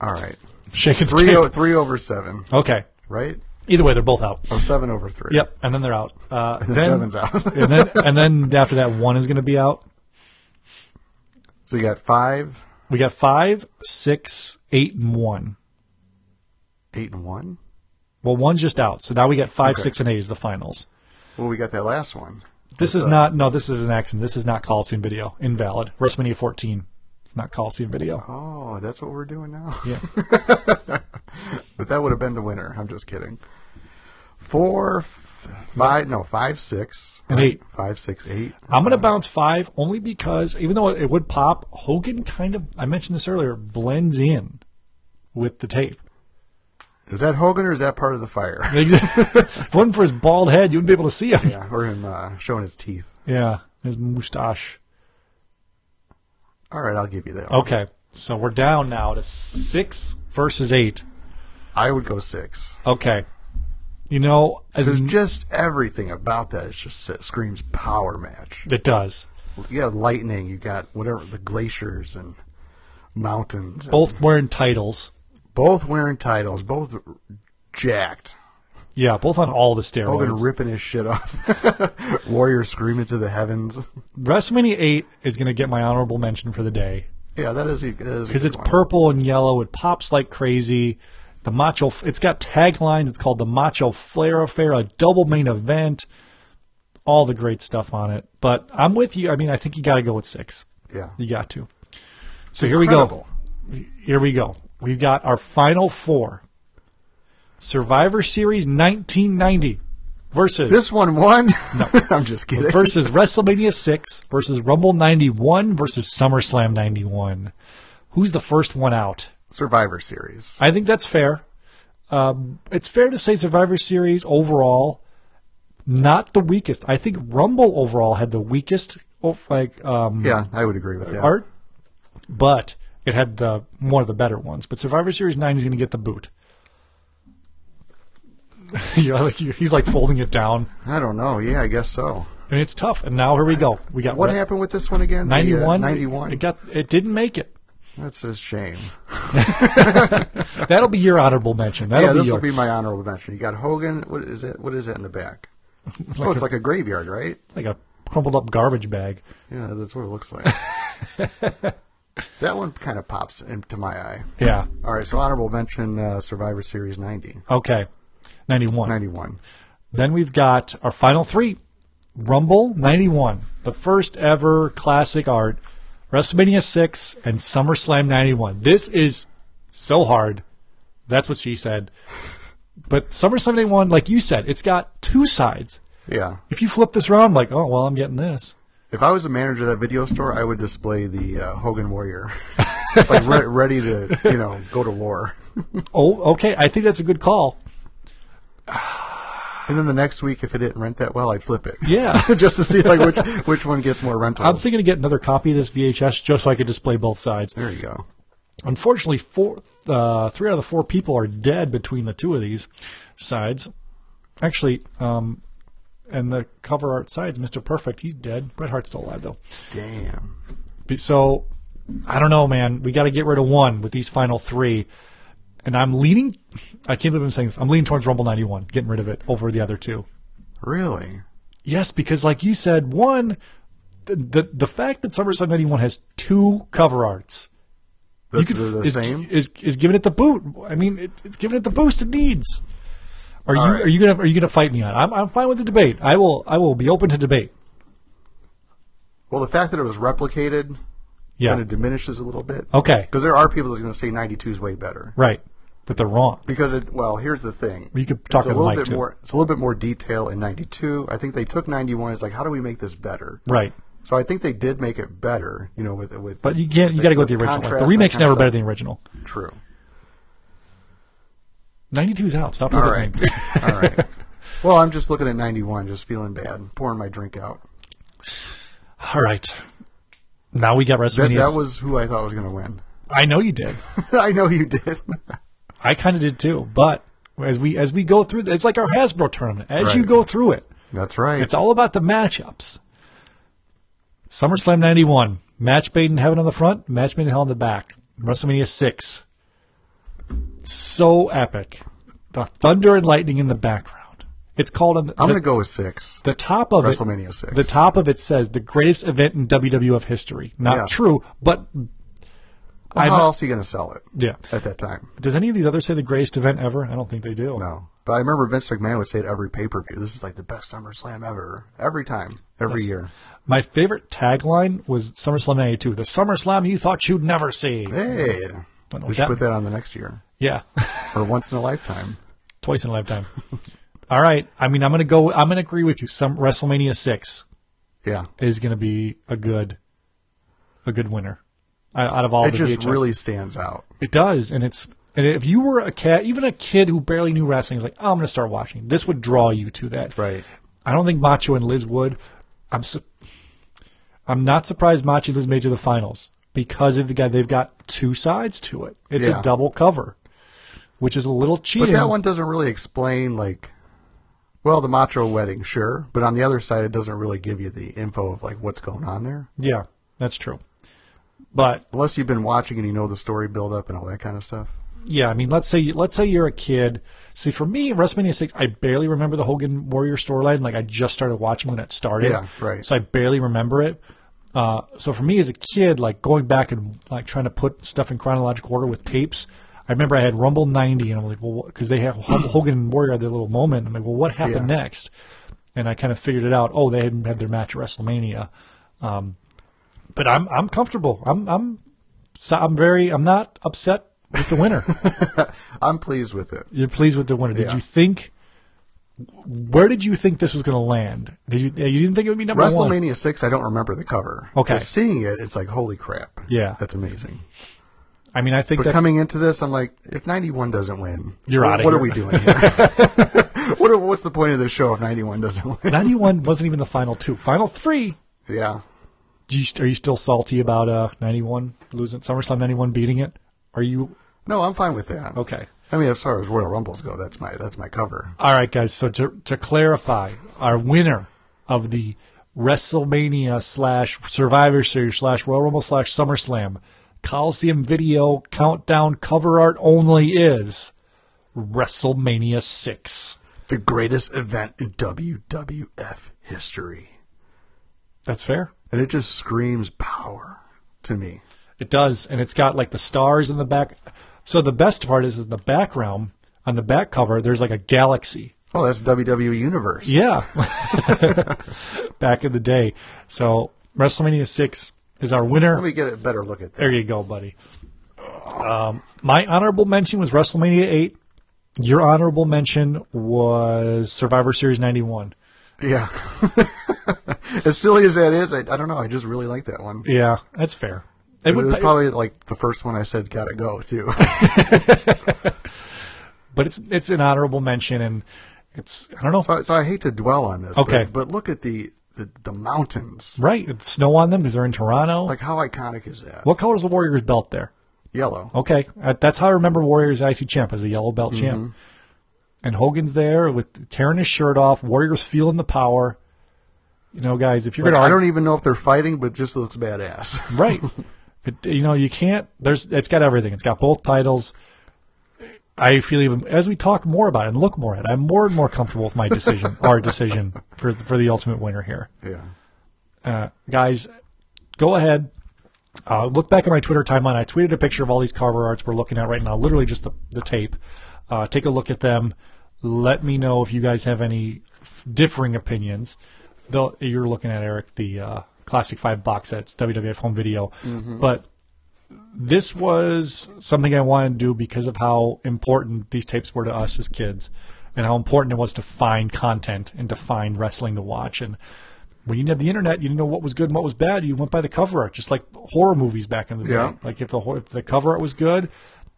All right. Shaking the tape. 3/7. Okay. Right? Either way, they're both out. Oh, 7/3. Yep. And then they're out. And then 7's out. and then after that, 1 is going to be out. So you got 5? We got 5, 6, 8, and 1. 8 and 1? Well, 1's just out. So now we got 5, 6, and 8 is the finals. Well, we got that last one. This is this is an accident. This is not Coliseum Video. Invalid. WrestleMania 14. Not Coliseum Video. Oh, that's what we're doing now? Yeah. But that would have been the winner. I'm just kidding. 5, 6. And 8. 5, 6, 8. I'm going to bounce 5 only because, even though it would pop, Hogan kind of, I mentioned this earlier, blends in with the tape. Is that Hogan or is that part of the fire? If it wasn't for his bald head, you wouldn't be able to see him. Yeah, or him showing his teeth. Yeah, his mustache. All right, I'll give you that one. Okay, so we're down now to 6 versus 8. I would go 6. Okay. You know, there's just everything about that. It's just it screams power match. It does. You got lightning. You got whatever the glaciers and mountains. Both wearing titles. Both jacked. Yeah, both on all the steroids. Hogan ripping his shit off. Warrior screaming to the heavens. WrestleMania 8 is going to get my honorable mention for the day. Yeah, that is because it's one. Purple and yellow. It pops like crazy. The Macho. It's got taglines. It's called the Macho Flair Affair, a double main event. All the great stuff on it. But I'm with you. I mean, I think you got to go with 6. Yeah, you got to. So here we go. We've got our final 4. Survivor Series 1990 versus... This one won? No. I'm just kidding. Versus WrestleMania 6 versus Rumble 91 versus SummerSlam 91. Who's the first one out? Survivor Series. I think that's fair. It's fair to say Survivor Series overall, not the weakest. I think Rumble overall had the weakest... yeah, I would agree with that. Art, but it had one of the better ones. But Survivor Series 90 is going to get the boot. Yeah, like he's like folding it down. I don't know. Yeah, I guess so. And it's tough. And now here we go. We got happened with this one again? 91. 91. It didn't make it. That's a shame. That'll be your honorable mention. This will be my honorable mention. You got Hogan. What is it? What is that in the back? It's like a graveyard, right? Like a crumpled up garbage bag. Yeah, that's what it looks like. That one kind of pops into my eye. Yeah. All right. So honorable mention: Survivor Series 90. Okay. 91. Then we've got our final 3. Rumble 91, the first ever classic art, WrestleMania 6, and SummerSlam 91. This is so hard. That's what she said. But SummerSlam 91, like you said, it's got 2 sides. Yeah. If you flip this around, I'm like, oh, well, I'm getting this. If I was a manager of that video store, I would display the Hogan Warrior, like ready to, go to war. Oh, okay. I think that's a good call. And then the next week, if it didn't rent that well, I'd flip it. Yeah. Just to see which one gets more rentals. I'm thinking to get another copy of this VHS just so I could display both sides. There you go. Unfortunately, 3 out of the 4 people are dead between the 2 of these sides. Actually, and the cover art sides, Mr. Perfect, he's dead. Bret Hart's still alive, though. Damn. So, I don't know, man. We got to get rid of one with these final 3. And I'm leaning... I can't believe I'm saying this. I'm leaning towards Rumble 91, getting rid of it over the other 2. Really? Yes, because like you said, one, the fact that SummerSlam 91 has 2 cover arts... same? Is giving it the boot. I mean, it's giving it the boost it needs. Are you gonna fight me on it? I'm fine with the debate. I will be open to debate. Well, the fact that it was replicated... Yeah. Kind of diminishes a little bit. Okay. Because there are people that's going to say 92 is way better. Right. But they're wrong. Because here's the thing. You could talk to Mike too. It's a little bit more detail in 92. I think they took 91. It's like, how do we make this better? Right. So I think they did make it better. But you got to go with the original. The remake's never better than the original. True. 92's out. Stop looking at me. All right. Well, I'm just looking at 91, just feeling bad, pouring my drink out. All right. Now we got WrestleMania. That was who I thought was going to win. I know you did. I know you did. I kind of did too. But as we go through, it's like our Hasbro tournament. You go through it. That's right. It's all about the matchups. SummerSlam 91. Match made in heaven on the front. Match made in hell on the back. WrestleMania 6. So epic. The thunder and lightning in the background. It's called... I'm going to go with 6. The top of WrestleMania 6. The top of it says the greatest event in WWF history. Not true, but... how else are you going to sell it? Yeah. At that time. Does any of these others say the greatest event ever? I don't think they do. No. But I remember Vince McMahon would say at every pay-per-view, this is like the best SummerSlam ever. Every time. Every year. My favorite tagline was SummerSlam 92. The SummerSlam you thought you'd never see. Hey. We should put that on the next year. Yeah. Or once in a lifetime. Twice in a lifetime. All right. I mean, I'm going to agree with you. Some WrestleMania 6 is going to be a good winner out of all the VHS. It just really stands out. It does. And if you were even a kid who barely knew wrestling, is like, oh, I'm going to start watching. This would draw you to that. Right. I don't think Macho and Liz would. I'm not surprised Macho and Liz made it to the finals because of the guy. They've got 2 sides to it. It's a double cover, which is a little cheating. But that one doesn't really explain, like... Well, the Macho wedding, sure. But on the other side, it doesn't really give you the info of, like, what's going on there. Yeah, that's true. But unless you've been watching and you know the story build up and all that kind of stuff. yeah, I mean, let's say you're a kid. See, for me, WrestleMania 6, I barely remember the Hogan Warrior storyline. Like, I just started watching when it started. Yeah, right. So I barely remember it. So for me as a kid, like, going back and, like, trying to put stuff in chronological order with tapes, I remember I had Rumble 90, and I'm like, well, because they have Hogan and Warrior had their little moment. I'm like, well, what happened next? And I kind of figured it out. Oh, they hadn't had their match at WrestleMania. But I'm comfortable. I'm not upset with the winner. I'm pleased with it. You're pleased with the winner. Did you think? Where did you think this was going to land? You didn't think it would be number one? WrestleMania 6, I don't remember the cover. Okay. Just seeing it, it's like, holy crap. Yeah. That's amazing. I mean, I think but coming into this, I'm like, if 91 doesn't win, what are we doing here? What's the point of this show if 91 doesn't win? 91 wasn't even the final two. Final three. Yeah. Are you still salty about 91 losing, SummerSlam 91 beating it? Are you? No, I'm fine with that. Okay. I mean, as far as Royal Rumbles go, that's my cover. All right, guys. So to clarify, our winner of the WrestleMania/Survivor Series/Royal Rumble/SummerSlam Coliseum Video Countdown cover art only is WrestleMania 6. The greatest event in WWF history. That's fair. And it just screams power to me. It does. And it's got, like, the stars in the back. So the best part is in the background, on the back cover, there's, like, a galaxy. Oh, that's WWE Universe. Yeah. Back in the day. So WrestleMania 6 is our winner. Let me get a better look at that. There you go, buddy. My honorable mention was WrestleMania 8. Your honorable mention was Survivor Series 91. Yeah. As silly as that is, I don't know. I just really like that one. Yeah, that's fair. It was probably like the first one I said gotta go too. But it's an honorable mention, and it's, I don't know. So I hate to dwell on this. Okay. But look at the mountains. Right. It's snow on them because they're in Toronto. Like, how iconic is that? What color is the Warrior's belt there? Yellow. Okay. That's how I remember Warrior's IC champ, as a yellow belt champ. And Hogan's there with tearing his shirt off. Warrior's feeling the power. You know, guys, if you're going to... I don't even know if they're fighting, but it just looks badass. Right. You know, you can't... It's got everything. It's got both titles. I feel, even as we talk more about it and look more at it, I'm more and more comfortable with my decision, our decision for the ultimate winner here. Yeah. Guys, go ahead. Look back at my Twitter timeline. I tweeted a picture of all these cover arts we're looking at right now, literally just the tape. Take a look at them. Let me know if you guys have any differing opinions. You're looking at, Eric, the Classic 5 box sets, WWF Home Video. Mm-hmm. But this was something I wanted to do because of how important these tapes were to us as kids and how important it was to find content and to find wrestling to watch. And when you didn't have the internet, you didn't know what was good and what was bad. You went by the cover art, just like horror movies back in the day. Like, if the cover art was good,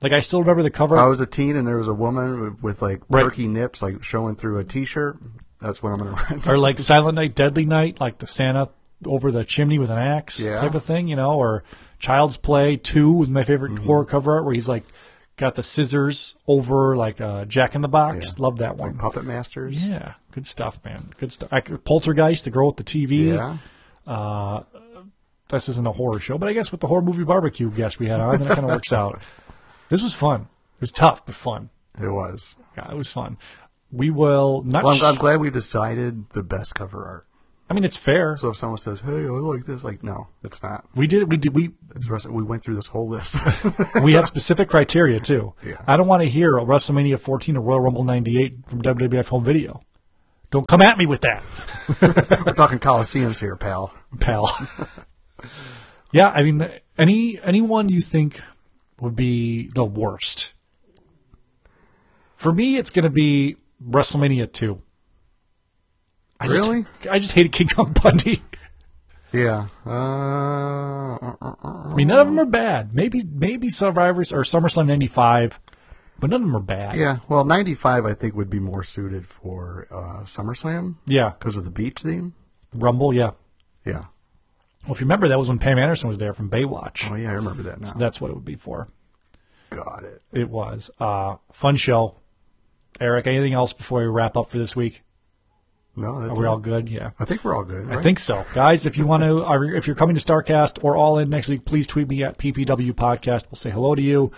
like, I still remember the cover art. I was a teen and there was a woman with, like, perky nips, like, showing through a T-shirt. That's what I'm going to write. Or, like, Silent Night, Deadly Night, like the Santa over the chimney with an axe type of thing, you know, or Child's Play 2 was my favorite horror cover art, where he's, like, got the scissors over, like, Jack in the Box. Yeah. Love that one. Like Puppet Masters. Yeah. Good stuff, man. Good stuff. Poltergeist, the girl with the TV. Yeah. This isn't a horror show, but I guess with the horror movie barbecue guest we had on, then it kind of works out. This was fun. It was tough, but fun. It was. Yeah, it was fun. We will not... Well, I'm glad we decided the best cover art. I mean, it's fair. So if someone says, "Hey, I like this," like, no, it's not. We went through this whole list. We have specific criteria too. Yeah. I don't want to hear a WrestleMania 14 or Royal Rumble 98 from WWF Home Video. Don't come at me with that. We're talking Coliseums here, pal. Yeah, I mean, anyone you think would be the worst? For me, it's going to be WrestleMania 2. Really? I just hated King Kong Bundy. Yeah. I mean, none of them are bad. Maybe Survivors or SummerSlam 95, but none of them are bad. Yeah. Well, 95, I think, would be more suited for SummerSlam. Yeah. Because of the beach theme. Rumble, yeah. Yeah. Well, if you remember, that was when Pam Anderson was there from Baywatch. Oh, yeah, I remember that now. So that's what it would be for. Got it. It was. Fun show. Eric, anything else before we wrap up for this week? No, that's... Are we all good? Yeah. I think we're all good, right? I think so. Guys, if you want to, if you're coming to StarCast or All In next week, please tweet me at PPW Podcast. We'll say hello to you.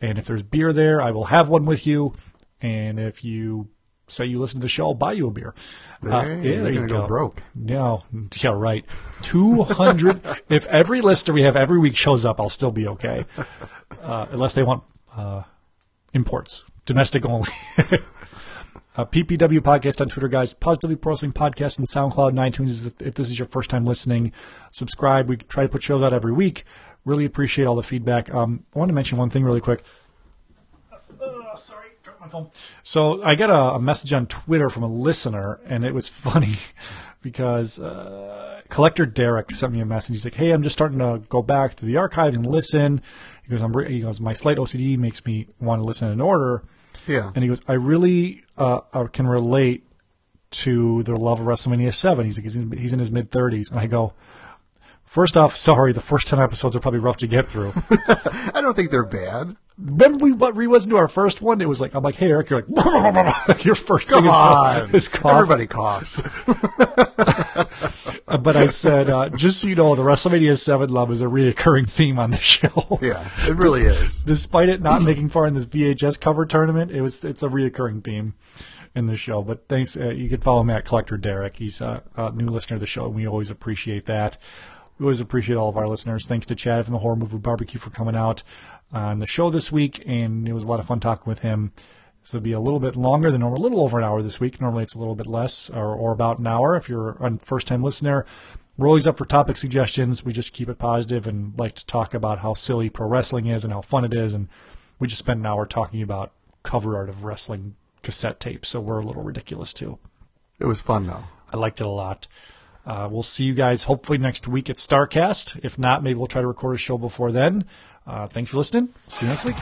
And if there's beer there, I will have one with you. And if you say you listen to the show, I'll buy you a beer. There you go. Broke. No. Yeah, right. 200. If every lister we have every week shows up, I'll still be okay. Unless they want imports. Domestic only. PPW Podcast on Twitter, guys. Positively Pro Wrestling Podcast and SoundCloud and iTunes. If this is your first time listening, subscribe. We try to put shows out every week. Really appreciate all the feedback. I want to mention one thing really quick. Sorry, dropped my phone. So I got a message on Twitter from a listener, and it was funny because Collector Derek sent me a message. He's like, hey, I'm just starting to go back to the archives and listen. He goes, my slight OCD makes me want to listen in order. Yeah. And he goes, I really can relate to the love of WrestleMania 7. He's like, he's in his mid-30s. And I go, first off, sorry, the first 10 episodes are probably rough to get through. I don't think they're bad. Remember we re-listened to our first one? It was like, I'm like, hey, Eric, you're like, your first thing is cough. Everybody coughs. But I said, just so you know, the WrestleMania 7 love is a reoccurring theme on the show. Yeah, it really is. Despite it not making far in this VHS cover tournament, it's a reoccurring theme in the show. But thanks. You can follow him at Collector Derek. He's a new listener to the show, and we always appreciate that. We always appreciate all of our listeners. Thanks to Chad from the Horror Movie BBQ for coming out on the show this week, and it was a lot of fun talking with him. This will be a little bit longer than normal, a little over an hour this week. Normally it's a little bit less, or about an hour if you're a first-time listener. We're always up for topic suggestions. We just keep it positive and like to talk about how silly pro wrestling is and how fun it is, and we just spent an hour talking about cover art of wrestling cassette tapes, so we're a little ridiculous too. It was fun, though. I liked it a lot. We'll see you guys hopefully next week at StarCast. If not, maybe we'll try to record a show before then. Thanks for listening. See you next week.